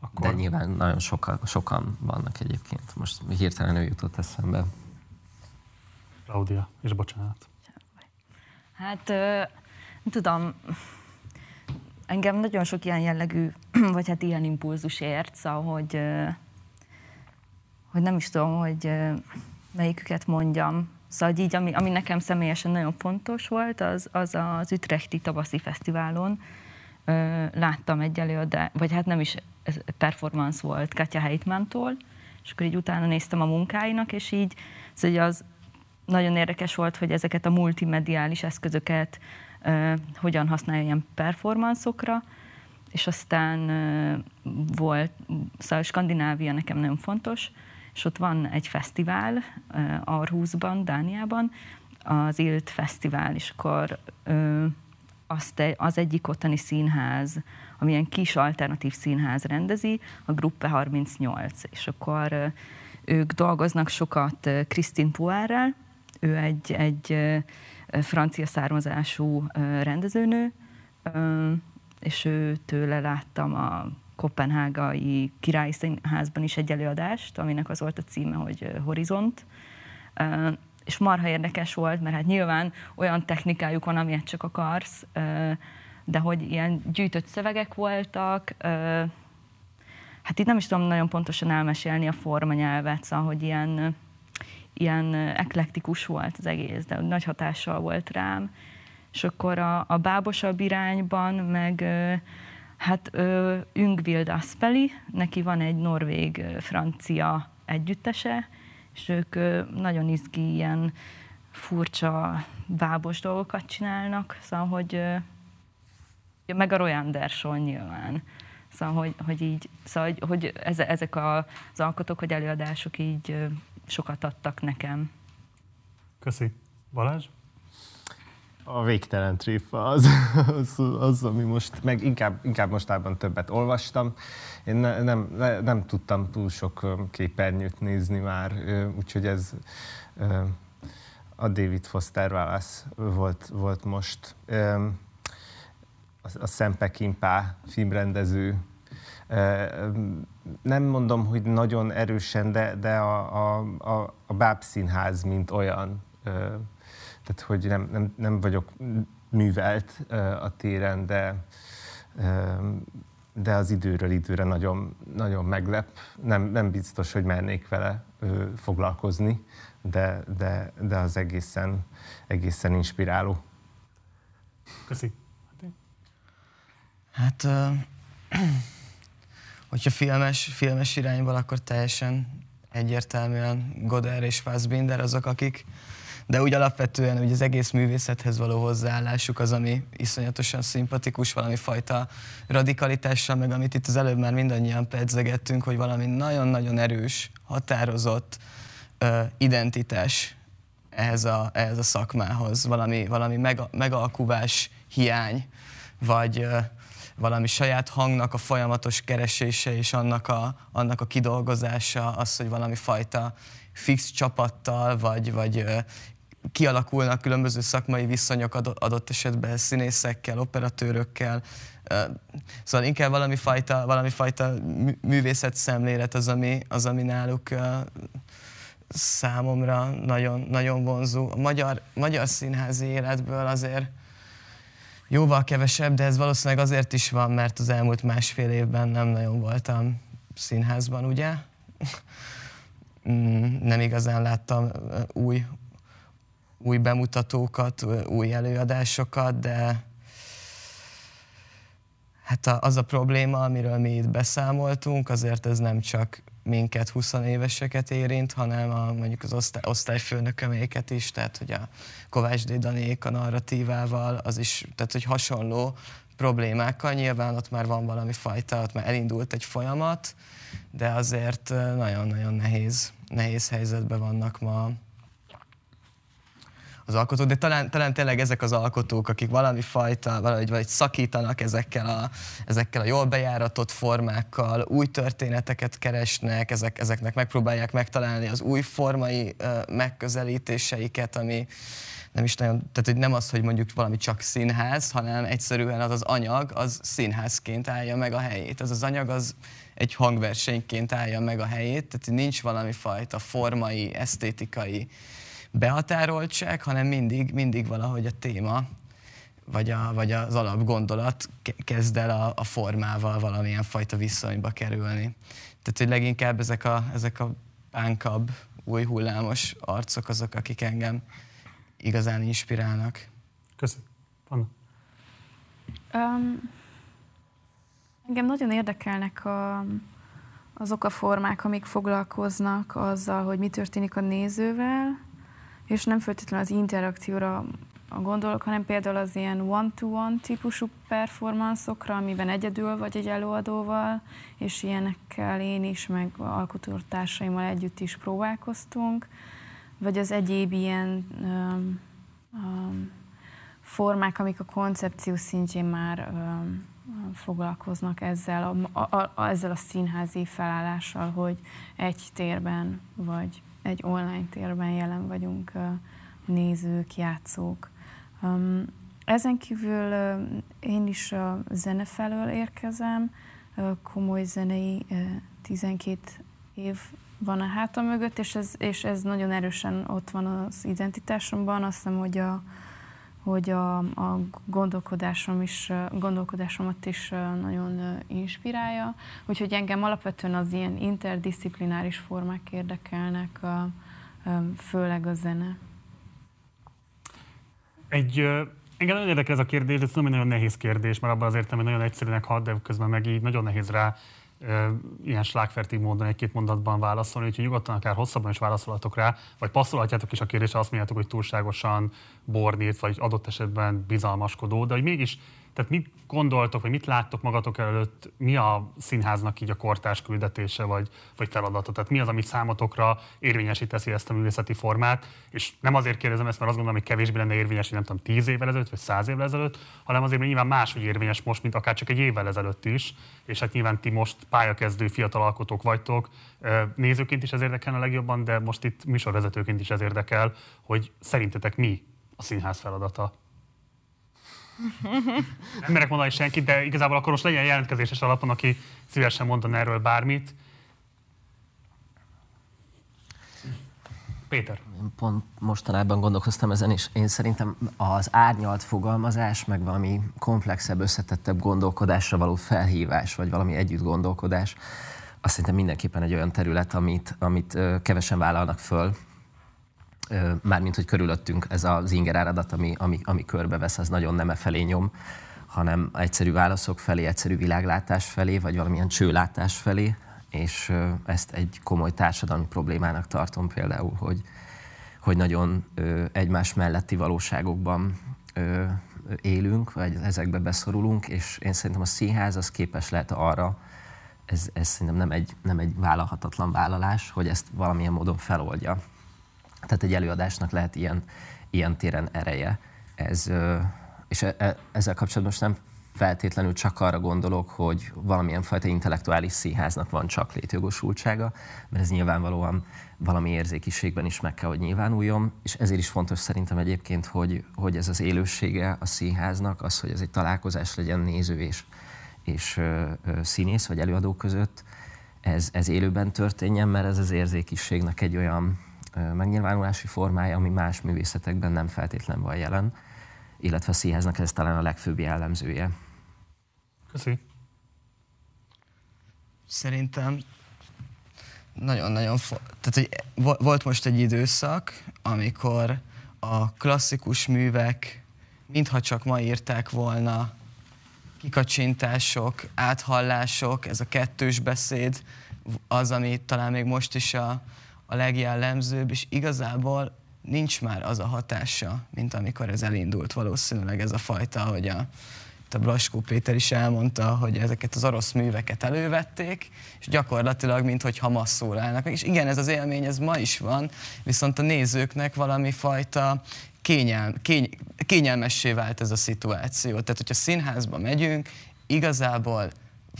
Akkor... De nyilván nagyon sokan vannak egyébként. Most hirtelen ő jutott eszembe. Klaudia, és bocsánat. Hát, nem tudom, engem nagyon sok ilyen jellegű, vagy hát ilyen impulzus ért, szóval, hogy nem is tudom, hogy melyiküket mondjam. Szóval így, ami nekem személyesen nagyon fontos volt, az Utrechti Tavaszi Fesztiválon láttam egy előadást, vagy hát nem is performance volt Katya Heitmann-tól, és akkor így utána néztem a munkáinak, és így szóval az nagyon érdekes volt, hogy ezeket a multimediális eszközöket hogyan használja ilyen performanszokra, és aztán volt, szóval Skandinávia nekem nagyon fontos, és ott van egy fesztivál Aarhusban, Dániában, az ELTE fesztivál, és akkor az egyik ottani színház, amilyen kis alternatív színház rendezi, a Gruppe 38, és akkor ők dolgoznak sokat Kristin Poire-rel, ő egy francia származású rendezőnő, és tőle láttam a Kopenhágai Királyi Színházban is egy előadást, aminek az volt a címe, hogy Horizont. És marha érdekes volt, mert hát nyilván olyan technikájuk van, amilyet csak akarsz, de hogy ilyen gyűjtött szövegek voltak, hát itt nem is tudom nagyon pontosan elmesélni a formanyelvet, szóval, hogy ilyen eklektikus volt az egész, de nagy hatással volt rám. És akkor a bábosabb irányban, meg hát Ingvild Aspeli, neki van egy norvég-francia együttese, és ők nagyon izgi, ilyen furcsa bábos dolgokat csinálnak, szóval, hogy meg a Roy Andersson nyilván. Szóval, hogy ezek az alkotók, hogy előadások így sokat adtak nekem. Köszi. Balázs? A végtelen tréfa az, ami most, meg inkább mostában többet olvastam. Én nem tudtam túl sok képernyőt nézni már, úgyhogy ez a David Foster Wallace volt most. A Szempekimpá filmrendező. Nem mondom, hogy nagyon erősen, de a BÁB színház, mint olyan. Tehát, hogy nem vagyok művelt a téren, de az időről időre nagyon, nagyon meglep. Nem biztos, hogy mernék vele foglalkozni, de az egészen inspiráló. Köszi. Hát, hogyha filmes irányból, akkor teljesen egyértelműen Godard és Fassbinder azok, akik, de úgy alapvetően ugye az egész művészethez való hozzáállásuk az, ami iszonyatosan szimpatikus, valami fajta radikalitással, meg amit itt az előbb már mindannyian pedzegettünk, hogy valami nagyon-nagyon erős, határozott identitás ehhez a szakmához, valami megalkuvás hiány, vagy valami saját hangnak a folyamatos keresése és annak a kidolgozása, az, hogy valami fajta fix csapattal, vagy kialakulnak különböző szakmai viszonyok adott esetben színészekkel, operatőrökkel. Szóval inkább valami fajta művészetszemlélet az, ami náluk számomra nagyon, nagyon vonzó. A magyar színházi életből azért jóval kevesebb, de ez valószínűleg azért is van, mert az elmúlt másfél évben nem nagyon voltam színházban, ugye? Nem igazán láttam új bemutatókat, új előadásokat, de hát az a probléma, amiről mi itt beszámoltunk, azért ez nem csak minket, 20 éveseket érint, hanem mondjuk az osztályfőnököméket is, tehát hogy a Kovács D. Daniék a narratívával, az is, tehát hogy hasonló problémákkal, nyilván ott már van valami fajta, ott már elindult egy folyamat, de azért nagyon-nagyon nehéz helyzetben vannak ma az alkotók, de talán tényleg ezek az alkotók, akik valami fajta, valahogy szakítanak ezekkel a jól bejáratott formákkal, új történeteket keresnek, ezeknek megpróbálják megtalálni az új formai megközelítéseiket, ami nem is nagyon, tehát hogy nem az, hogy mondjuk valami csak színház, hanem egyszerűen az anyag, az színházként állja meg a helyét. Ez az anyag, az egy hangversenyként állja meg a helyét, tehát nincs valami fajta formai, esztétikai behatároltság, hanem mindig valahogy a téma, vagy az alapgondolat kezd el a formával valamilyen fajta viszonyba kerülni. Tehát, hogy leginkább ezek a pánkabb, új hullámos arcok azok, akik engem igazán inspirálnak. Köszönöm. Anna. Engem nagyon érdekelnek azok a formák, amik foglalkoznak azzal, hogy mi történik a nézővel, és nem feltétlenül az interakcióra gondolok, hanem például az ilyen one-to-one típusú performanszokra, amiben egyedül vagy egy előadóval, és ilyenekkel én is, meg alkotótársaimmal együtt is próbálkoztunk, vagy az egyéb ilyen formák, amik a koncepció szintjén már foglalkoznak ezzel a színházi felállással, hogy egy térben vagy egy online térben jelen vagyunk, nézők, játszók. Ezen kívül én is a zene felől érkezem, komoly zenei 12 év van a hátam mögött, és ez nagyon erősen ott van az identitásomban. Azt hiszem, hogy a gondolkodásomat is nagyon inspirálja. Úgyhogy engem alapvetően az ilyen interdisziplináris formák érdekelnek, főleg a zene. Engem nagyon érdekel ez a kérdés, de tudom, hogy nagyon nehéz kérdés, mert abban az értelemben nagyon egyszerűnek hat, de közben meg így nagyon nehéz rá ilyen slágfertig módon egy-két mondatban válaszolni, úgyhogy nyugodtan akár hosszabban is válaszolhatok rá, vagy passzolhatjátok is a kérdésre, azt mondjátok, hogy túlságosan bornírt, vagy adott esetben bizalmaskodó, de hogy mégis, tehát mit gondoltok, vagy mit láttok magatok előtt, mi a színháznak így a kortárs küldetése, vagy feladata? Tehát mi az, amit számotokra érvényesíteszi ezt a művészeti formát? És nem azért kérdezem ezt, mert azt gondolom, hogy kevésbé lenne érvényes, nem tudom, 10 évvel ezelőtt, vagy 100 évvel ezelőtt, hanem azért, mert nyilván máshogy érvényes most, mint akár csak egy évvel ezelőtt is. És hát nyilván ti most pályakezdő fiatal alkotók vagytok, nézőként is ez érdekel a legjobban, de most itt műsorvezetőként is ez érdekel, hogy szerintetek mi a színház feladata? Nem merek mondani senkit, de igazából akkor most legyen jelentkezéses alapon, aki szívesen mondan erről bármit. Péter. Én pont mostanában gondolkoztam ezen, és én szerintem az árnyalt fogalmazás, meg valami komplexebb, összetettebb gondolkodásra való felhívás, vagy valami együtt gondolkodás, azt szerintem mindenképpen egy olyan terület, amit kevesen vállalnak föl, mármint, hogy körülöttünk ez az ingeráradat, ami körbevesz, az nagyon nem e felé nyom, hanem egyszerű válaszok felé, egyszerű világlátás felé, vagy valamilyen csőlátás felé, és ezt egy komoly társadalmi problémának tartom például, hogy nagyon egymás melletti valóságokban élünk, vagy ezekbe beszorulunk, és én szerintem a színház az képes lehet arra, ez szerintem nem egy vállalhatatlan vállalás, hogy ezt valamilyen módon feloldja. Tehát egy előadásnak lehet ilyen téren ereje. És ezzel kapcsolatban most nem feltétlenül csak arra gondolok, hogy valamilyen fajta intellektuális színháznak van csak létjogosultsága, mert ez nyilvánvalóan valami érzékiségben is meg kell, hogy nyilvánuljon, és ezért is fontos szerintem egyébként, hogy ez az élősége a színháznak, az, hogy ez egy találkozás legyen néző és színész vagy előadó között, ez élőben történjen, mert ez az érzékiségnek egy olyan megnyilvánulási formája, ami más művészetekben nem feltétlenül van jelen, illetve a színháznak ez talán a legfőbb jellemzője. Köszi. Szerintem nagyon-nagyon... Tehát, hogy volt most egy időszak, amikor a klasszikus művek mintha csak ma írták volna, kikacsintások, áthallások, ez a kettős beszéd, az, ami talán még most is a legjellemzőbb, és igazából nincs már az a hatása, mint amikor ez elindult valószínűleg ez a fajta, hogy a Blaskó Péter is elmondta, hogy ezeket az orosz műveket elővették, és gyakorlatilag minthogyha ma szólalnának. És igen, ez az élmény, ez ma is van, viszont a nézőknek valami fajta kényelmessé vált ez a szituáció. Tehát, hogyha színházba megyünk, igazából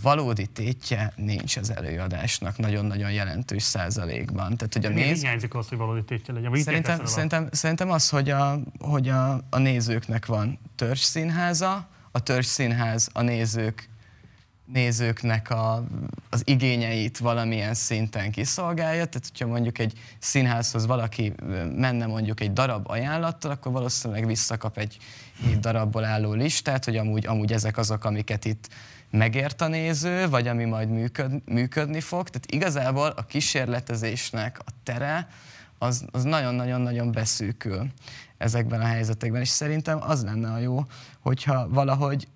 valódi tétje nincs az előadásnak nagyon-nagyon jelentős százalékban. Tehát, hogy hiányzik az, hogy valódi tétje legyen? Szerintem az, hogy a nézőknek van törzsszínháza, a törzsszínház a nézőknek az igényeit valamilyen szinten kiszolgálja, tehát hogyha mondjuk egy színházhoz valaki menne mondjuk egy darab ajánlattal, akkor valószínűleg visszakap egy 7 darabból álló listát, hogy amúgy ezek azok, amiket itt megért a néző, vagy ami majd működni fog. Tehát igazából a kísérletezésnek a tere az nagyon-nagyon-nagyon beszűkül ezekben a helyzetekben, és szerintem az lenne a jó, hogyha valahogy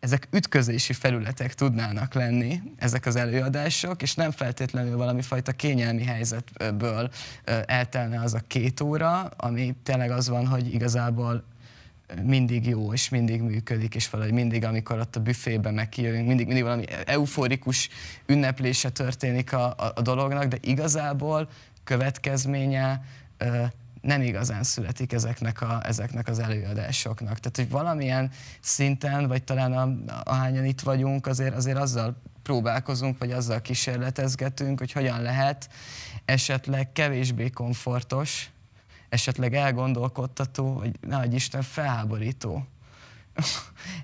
ezek ütközési felületek tudnának lenni, ezek az előadások, és nem feltétlenül valami fajta kényelmi helyzetből eltelne az a 2 óra, ami tényleg az van, hogy igazából mindig jó, és mindig működik, és valahogy mindig, amikor ott a büfébe megjövünk, mindig valami euforikus ünneplése történik a dolognak, de igazából következménye nem igazán születik ezeknek az előadásoknak. Tehát, hogy valamilyen szinten, vagy talán ahányan itt vagyunk, azért azzal próbálkozunk, vagy azzal kísérletezgetünk, hogy hogyan lehet esetleg kevésbé komfortos, esetleg elgondolkodtató, vagy nehogy Isten felháborító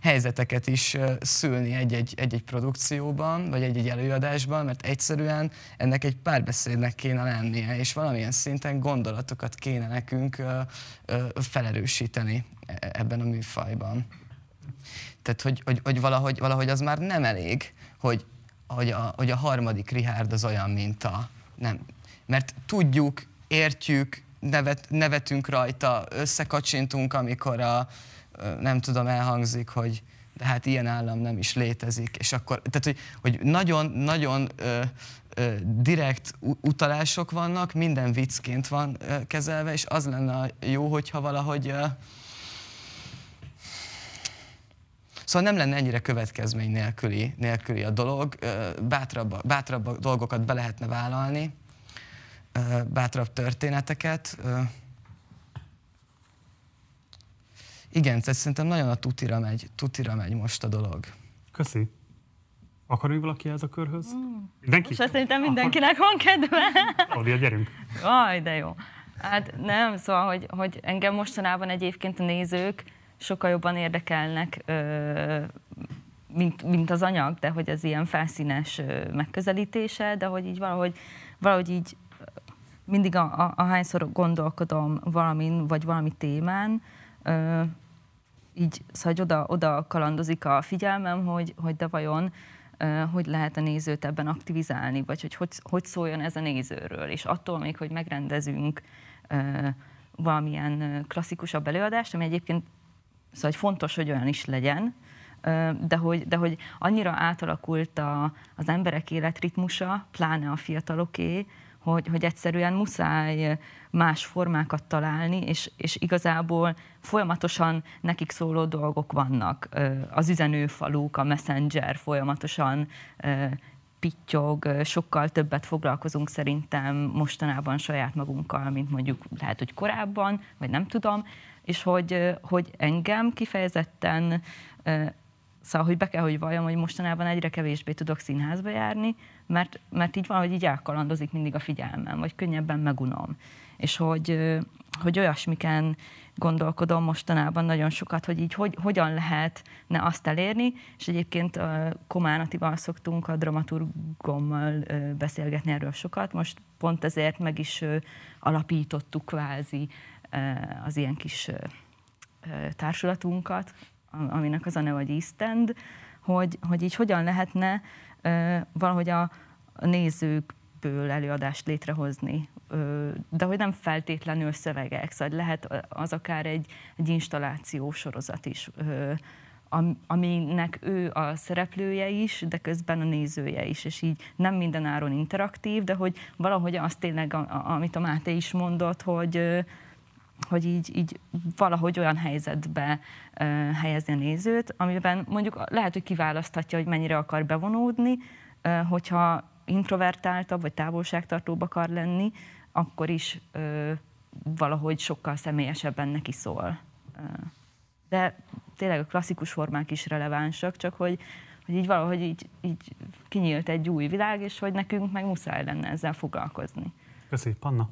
helyzeteket is szülni egy-egy produkcióban, vagy egy-egy előadásban, mert egyszerűen ennek egy párbeszédnek kéne lennie, és valamilyen szinten gondolatokat kéne nekünk felerősíteni ebben a műfajban. Tehát, hogy valahogy az már nem elég, hogy a harmadik Richárd az olyan, mint a... Nem. Mert tudjuk, értjük, nevetünk rajta, összekacsintunk, amikor nem tudom, elhangzik, hogy de hát ilyen állam nem is létezik, és akkor, tehát hogy nagyon-nagyon direkt utalások vannak, minden viccként van kezelve, és az lenne jó, hogyha valahogy... Szóval nem lenne ennyire következmény nélküli a dolog, bátrabb dolgokat be lehetne vállalni, bátrabb történeteket. Igen, tehát szerintem nagyon a tutira megy most a dolog. Köszi. Akar ő valaki ez a körhöz? Mindenki? Most szerintem mindenkinek van kedve. Klaudia, gyerünk. Aj, de jó. Hát nem, szóval, hogy engem mostanában egyébként a nézők sokkal jobban érdekelnek, mint az anyag, de hogy ez ilyen felszínes megközelítése, de hogy így valahogy így mindig ahányszor gondolkodom valamin, vagy valami témán, így szóval oda kalandozik a figyelmem, hogy de vajon hogy lehet a nézőt ebben aktivizálni, vagy hogy szóljon ez a nézőről. És attól még, hogy megrendezünk valamilyen klasszikusabb előadást, ami egyébként szóval fontos, hogy olyan is legyen, de hogy annyira átalakult az emberek életritmusa, pláne a fiataloké, hogy egyszerűen muszáj más formákat találni, és igazából folyamatosan nekik szóló dolgok vannak. Az üzenőfaluk, a messenger folyamatosan pittyog, sokkal többet foglalkozunk szerintem mostanában saját magunkkal, mint mondjuk lehet, hogy korábban, vagy nem tudom, és hogy engem kifejezetten, szóval, hogy be kell, hogy valljam, hogy mostanában egyre kevésbé tudok színházba járni, mert így valahogy így elkalandozik mindig a figyelmem, vagy könnyebben megunom. És hogy olyasmiken gondolkodom mostanában nagyon sokat, hogy így hogyan lehetne azt elérni, és egyébként Komán Attival szoktunk a dramaturgommal beszélgetni erről sokat, most pont ezért meg is alapítottuk kvázi az ilyen kis társulatunkat, aminek az a neve, hogy East End, hogy így hogyan lehetne valahogy a nézőkből előadást létrehozni, de hogy nem feltétlenül szövegek, szóval lehet az akár egy installáció sorozat is, aminek ő a szereplője is, de közben a nézője is, és így nem mindenáron interaktív, de hogy valahogy az tényleg, amit a Máté is mondott, hogy így valahogy olyan helyzetbe helyezni a nézőt, amiben mondjuk lehet, hogy kiválaszthatja, hogy mennyire akar bevonódni, hogyha introvertáltabb vagy távolságtartóbb akar lenni, akkor is valahogy sokkal személyesebben neki szól. De tényleg a klasszikus formák is relevánsak, csak hogy így valahogy így kinyílt egy új világ, és hogy nekünk meg muszáj lenne ezzel foglalkozni. Köszönjük, Panna!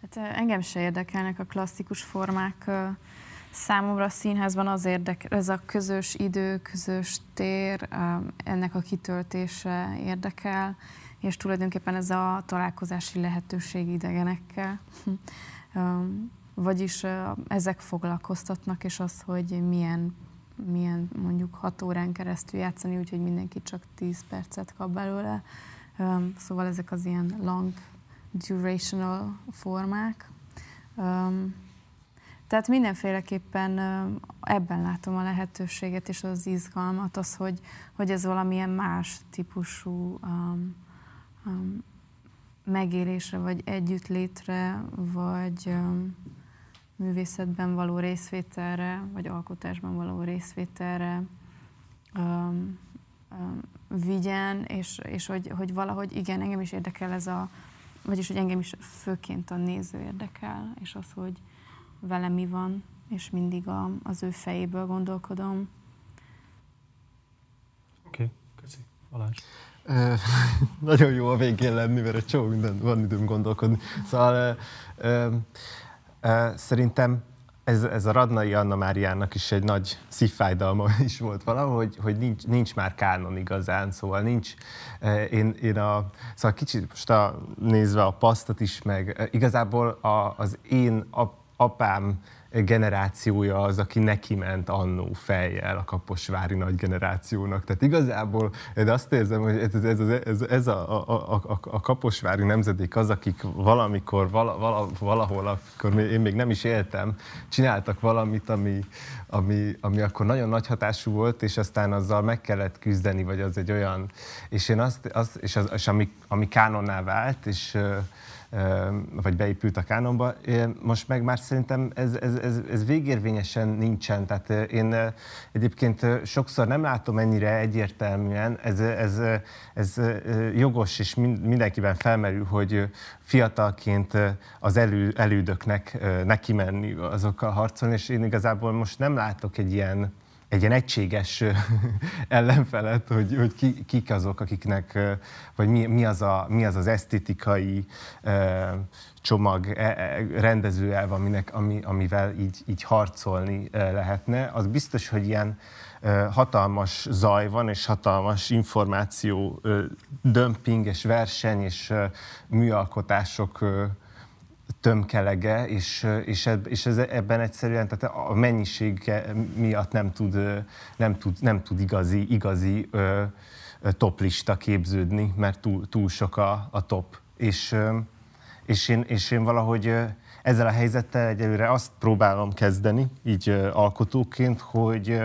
Hát engem se érdekelnek a klasszikus formák. Számomra a színházban az érdekel, ez a közös idő, közös tér, ennek a kitöltése érdekel, és tulajdonképpen ez a találkozási lehetőség idegenekkel. Vagyis ezek foglalkoztatnak, és az, hogy milyen mondjuk 6 órán keresztül játszani, úgyhogy mindenki csak 10 percet kap belőle. Szóval ezek az ilyen long durational formák. Tehát mindenféleképpen ebben látom a lehetőséget és az izgalmat, az, hogy ez valamilyen más típusú megélésre, vagy együttlétre, vagy művészetben való részvételre, vagy alkotásban való részvételre vigyen, és hogy valahogy igen, engem is érdekel ez a... Vagyis, hogy engem is főként a néző érdekel, és az, hogy vele mi van, és mindig az ő fejéből gondolkodom. Oké, köszi. Balázs. Nagyon jó a végén lenni, mert egy csomó minden van időm gondolkodni. Szóval szerintem ez a Radnai Anna Máriának is egy nagy szívfájdalma is volt valahogy, hogy nincs már kánon igazán, szóval nincs. Szóval kicsit most nézve a pasztat is, meg igazából az én apám generációja az, aki neki ment annó fejjel a kaposvári nagy generációnak. Tehát igazából de azt érzem, hogy ez a kaposvári nemzedék az, akik valamikor, valahol, akkor én még nem is éltem, csináltak valamit, ami akkor nagyon nagy hatású volt, és aztán azzal meg kellett küzdeni, vagy az egy olyan... És, én és ami kánonná vált, és... vagy beépült a kánonba. Most meg már szerintem ez végérvényesen nincsen. Tehát én egyébként sokszor nem látom ennyire egyértelműen, ez jogos, és mindenkiben felmerül, hogy fiatalként az elődöknek neki menni, azokkal harcolni, és én igazából most nem látok egy ilyen egységes ellenfelet, hogy kik azok, akiknek, vagy mi az az esztétikai csomag, rendezőelv, amivel így harcolni lehetne. Az biztos, hogy ilyen hatalmas zaj van, és hatalmas információ, dömping és verseny, és műalkotások tömkelege, és ez ebben egyszerűen, tehát a mennyiség miatt nem tud igazi toplista képződni, mert túl sok a top. És én valahogy ezzel a helyzettel egyelőre azt próbálom kezdeni, így alkotóként, hogy,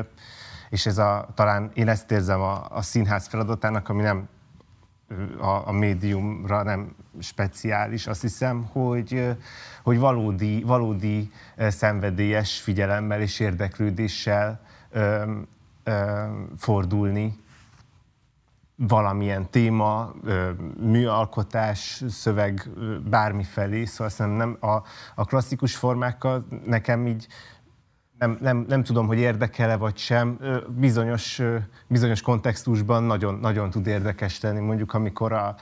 és ez talán én ezt érzem a színház feladatának, ami nem a médiumra nem speciális, azt hiszem, hogy valódi szenvedélyes figyelemmel és érdeklődéssel fordulni valamilyen téma, műalkotás, szöveg, bármifelé, szóval szerintem a klasszikus formákkal nekem így nem tudom, hogy érdekel-e vagy sem, bizonyos kontextusban nagyon tud érdekes lenni. Mondjuk amikor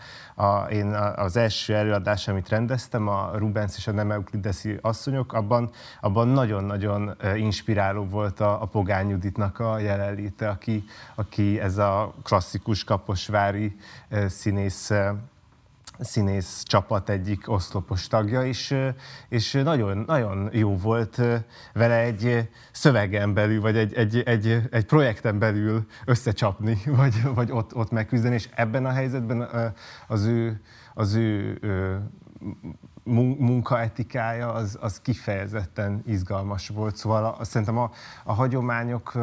az első előadás, amit rendeztem, a Rubens és a nem euklideszi asszonyok, abban nagyon-nagyon inspiráló volt a Pogány Juditnak a jelenléte, aki ez a klasszikus kaposvári színész csapat egyik oszlopos tagja, és nagyon jó volt vele egy szövegen belül, vagy egy projekten belül összecsapni, vagy ott megküzdeni, és ebben a helyzetben az ő munkaetikája az kifejezetten izgalmas volt. Szóval szerintem a hagyományok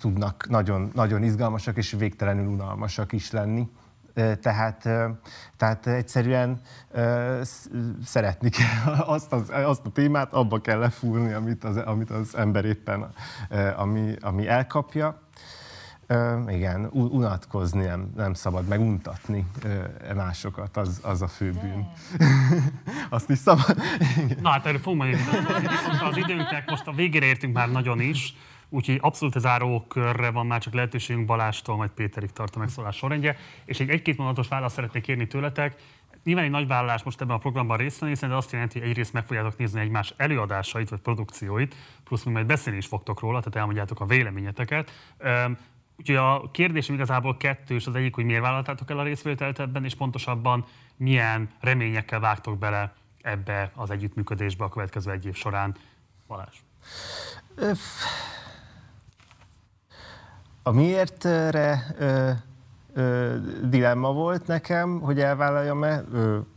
tudnak nagyon izgalmasak és végtelenül unalmasak is lenni. Tehát egyszerűen szeretni kell azt a témát, abba kell lefúrni, amit az ember éppen, ami elkapja. Igen, unatkozni nem szabad, meg untatni másokat, az a fő bűn. Azt is szabad. Na hát erről fogom mondani, viszont az időnknek most a végére értünk már nagyon is. Úgyhogy abszolút az záró körre van már csak lehetőségünk, Balástól, majd Péterig tart a megszólás sorrendje. És egy-két mondatos választ szeretnék kérni tőletek. Nyilván egy nagy vállalás most ebben a programban részt venni, hiszen ez azt jelenti, hogy egyrészt meg fogjátok nézni egymás előadásait vagy produkcióit, plusz még majd beszélni is fogtok róla, tehát elmondjátok a véleményeteket. Úgyhogy a kérdésem igazából kettős, az egyik, hogy miért vállaltátok el a részvételt ebben, és pontosabban milyen reményekkel vágtok bele ebbe az együttműködésbe a következő egy év során. Balázs. A miértre dilemma volt nekem, hogy elvállaljam-e,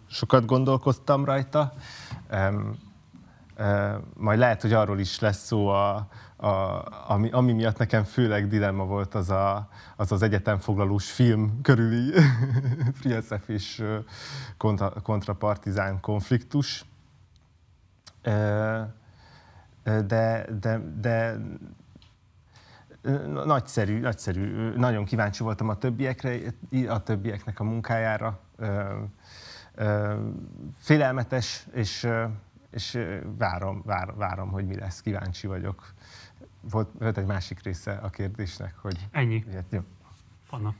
sokat gondolkoztam rajta. Majd lehet, hogy arról is lesz szó, ami miatt nekem főleg dilemma volt, az egyetemfoglalós film körüli Frieszef és kontrapartizán konfliktus. De Nagyszerű, nagyon kíváncsi voltam a többieknek a munkájára. Félelmetes, és várom, hogy mi lesz, kíváncsi vagyok. Volt egy másik része a kérdésnek, hogy... Ennyi. Jó. Anna.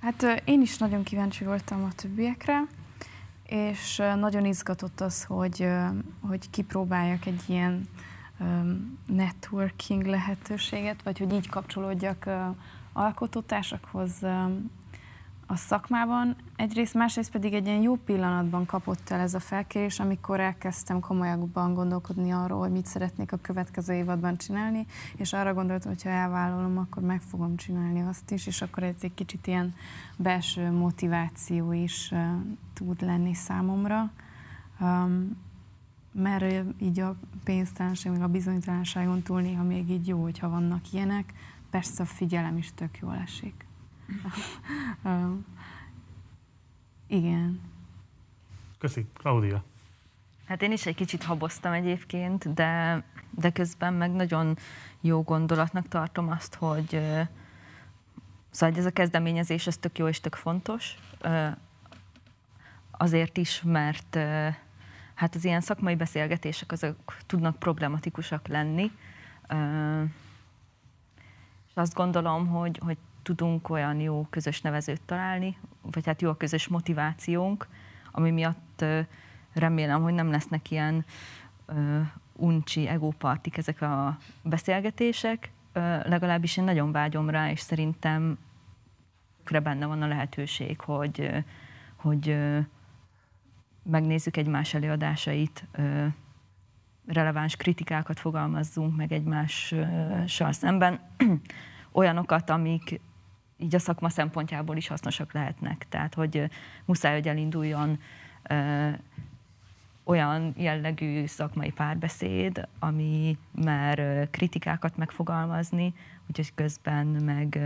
Hát én is nagyon kíváncsi voltam a többiekre, és nagyon izgatott az, hogy kipróbáljak egy ilyen networking lehetőséget, vagy hogy így kapcsolódjak alkotótársakhoz a szakmában. Egyrészt, másrészt pedig egy ilyen jó pillanatban kapott el ez a felkérés, amikor elkezdtem komolyabban gondolkodni arról, hogy mit szeretnék a következő évadban csinálni, és arra gondoltam, hogy ha elvállalom, akkor meg fogom csinálni azt is, és akkor ez egy kicsit ilyen belső motiváció is tud lenni számomra. Mert így a pénztelenség, meg a bizonytalanságon túl néha még így jó, hogyha vannak ilyenek. Persze a figyelem is tök jól esik. Igen. Köszi. Klaudia. Hát én is egy kicsit haboztam egyébként, de közben meg nagyon jó gondolatnak tartom azt, hogy szóval ez a kezdeményezés, ez tök jó és tök fontos. Azért is, mert hát az ilyen szakmai beszélgetések, azok tudnak problematikusak lenni. És azt gondolom, hogy tudunk olyan jó közös nevezőt találni, vagy hát jó a közös motivációnk, ami miatt remélem, hogy nem lesznek ilyen uncsi egópartik ezek a beszélgetések. Legalábbis én nagyon vágyom rá, és szerintem benne van a lehetőség, hogy megnézzük egymás előadásait, releváns kritikákat fogalmazzunk meg egymással szemben, olyanokat, amik így a szakma szempontjából is hasznosak lehetnek. Tehát, hogy muszáj, hogy elinduljon olyan jellegű szakmai párbeszéd, ami mer kritikákat megfogalmazni, úgyhogy közben meg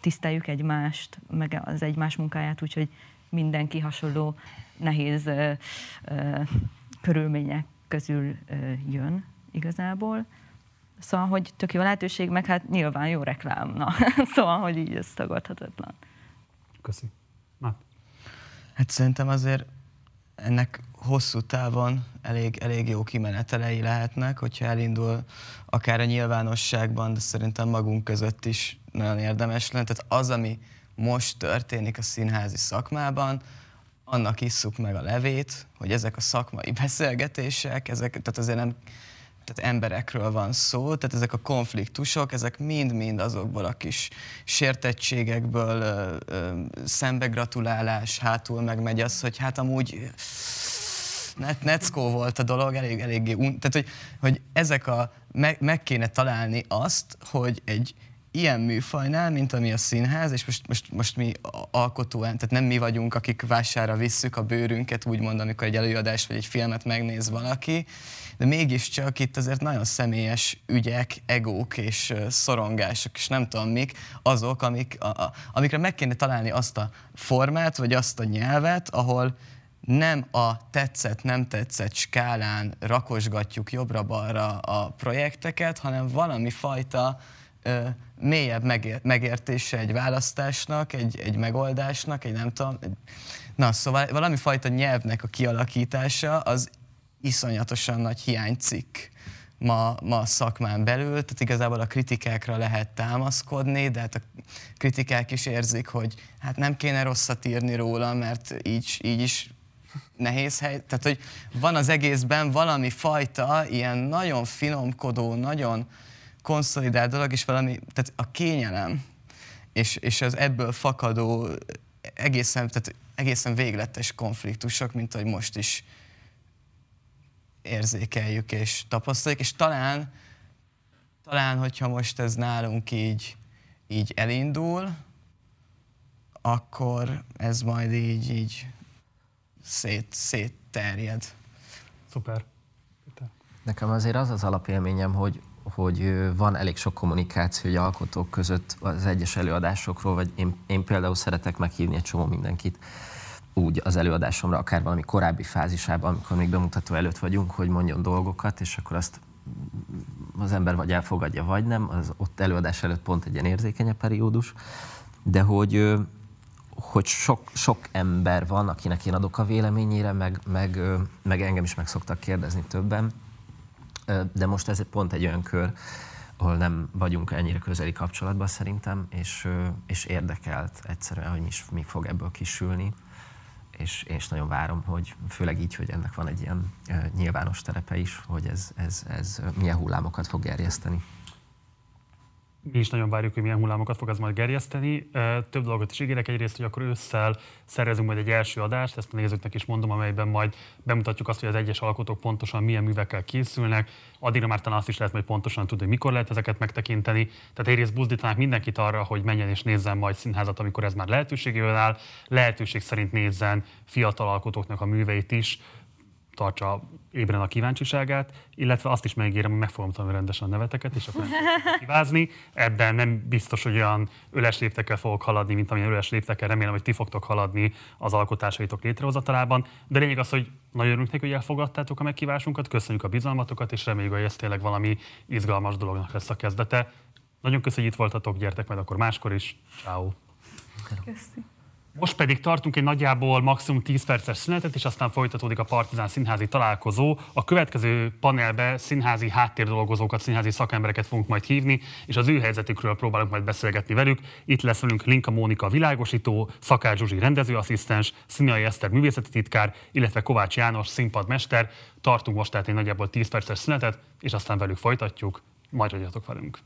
tiszteljük egymást, meg az egymás munkáját, úgyhogy mindenki hasonló nehéz körülmények közül jön igazából. Szóval, hogy tök jó lehetőség, meg hát nyilván jó reklám. Na. Szóval, hogy így ez tagadhatatlan. Köszi. Máté. Hát szerintem azért ennek hosszú távon elég jó kimenetelei lehetnek, hogyha elindul akár a nyilvánosságban, de szerintem magunk között is nagyon érdemes lenne. Tehát az, ami most történik a színházi szakmában, annak isszuk meg a levét, hogy ezek a szakmai beszélgetések, ezek, tehát azért nem, tehát emberekről van szó, tehát ezek a konfliktusok, ezek mind-mind azokból a kis sértettségekből, szembegratulálás, hátul megmegy az, hogy hát amúgy neckó volt a dolog, eléggé tehát hogy ezek a, meg kéne találni azt, hogy egy ilyen műfajnál, mint ami a színház, és most mi alkotóan, tehát nem mi vagyunk, akik vásárra visszük a bőrünket, úgymond, amikor egy előadást vagy egy filmet megnéz valaki, de mégiscsak itt azért nagyon személyes ügyek, egók és szorongások, és nem tudom mik, azok, amikre meg kéne találni azt a formát, vagy azt a nyelvet, ahol nem a tetszett-nem tetszett skálán rakosgatjuk jobbra-balra a projekteket, hanem valami fajta mélyebb megértése egy választásnak, egy megoldásnak, egy nem tudom... Na, szóval valami fajta nyelvnek a kialakítása az iszonyatosan nagy hiánycikk ma a szakmán belül, tehát igazából a kritikákra lehet támaszkodni, de hát a kritikák is érzik, hogy hát nem kéne rosszat írni róla, mert így is nehéz hely, tehát hogy van az egészben valami fajta ilyen nagyon finomkodó, nagyon konszolidált dolog, és valami, tehát a kényelem, és az ebből fakadó egészen végletes konfliktusok, mint ahogy most is érzékeljük és tapasztaljuk, és talán hogyha most ez nálunk így elindul, akkor ez majd így szétterjed. Szuper. Nekem azért az alapélményem, hogy van elég sok kommunikáció hogy alkotók között az egyes előadásokról, vagy én például szeretek meghívni egy csomó mindenkit úgy az előadásomra, akár valami korábbi fázisában, amikor még bemutató előtt vagyunk, hogy mondjon dolgokat, és akkor azt az ember vagy elfogadja, vagy nem, az ott előadás előtt pont egy ilyen érzékenyebb periódus, de hogy sok ember van, akinek én adok a véleményére, meg engem is meg szoktak kérdezni többen, de most ez pont egy olyan kör, ahol nem vagyunk ennyire közeli kapcsolatban szerintem, és érdekelt egyszerűen, hogy mi fog ebből kisülni, és nagyon várom, hogy főleg így, hogy ennek van egy ilyen nyilvános terepe is, hogy ez milyen hullámokat fog gerjeszteni. Mi is nagyon várjuk, hogy milyen hullámokat fog ez majd gerjeszteni. Több dolgot is ígérek, egyrészt, hogy akkor ősszel szervezünk majd egy első adást, ezt a nézőknek is mondom, amelyben majd bemutatjuk azt, hogy az egyes alkotók pontosan milyen művekkel készülnek. Addigra már talán azt is lehet majd pontosan tudni, hogy mikor lehet ezeket megtekinteni. Tehát egyrészt buzdítanánk mindenkit arra, hogy menjen és nézzen majd színházat, amikor ez már lehetőségével áll. Lehetőség szerint nézzen fiatal alkotóknak a műveit is, tartsa ébren a kíváncsiságát, illetve azt is megígérem, hogy meg fogom tanulni rendesen a neveteket, és akkor kivázni. Ebben nem biztos, hogy olyan öles léptekkel fogok haladni, mint amilyen öles léptekkel remélem, hogy ti fogtok haladni az alkotásaitok létrehozatalában. De lényeg az, hogy nagyon örülünk neki, hogy elfogadtátok a meghívásunkat, köszönjük a bizalmatokat, és reméljük, hogy ez tényleg valami izgalmas dolognak lesz a kezdete. Nagyon köszönjük, hogy itt voltatok, gyertek majd akkor máskor is. Ciao. Most pedig tartunk egy nagyjából maximum 10 perces szünetet, és aztán folytatódik a Partizán Színházi Találkozó. A következő panelbe színházi háttérdolgozókat, színházi szakembereket fogunk majd hívni, és az ő helyzetükről próbálunk majd beszélgetni velük. Itt lesz velünk Linka Mónika világosító, Szakács Zsuzsi rendezőasszisztens, Színai Eszter művészeti titkár, illetve Kovács János színpadmester. Tartunk most tehát egy nagyjából 10 perces szünetet, és aztán velük folytatjuk. Majd legyetek velünk!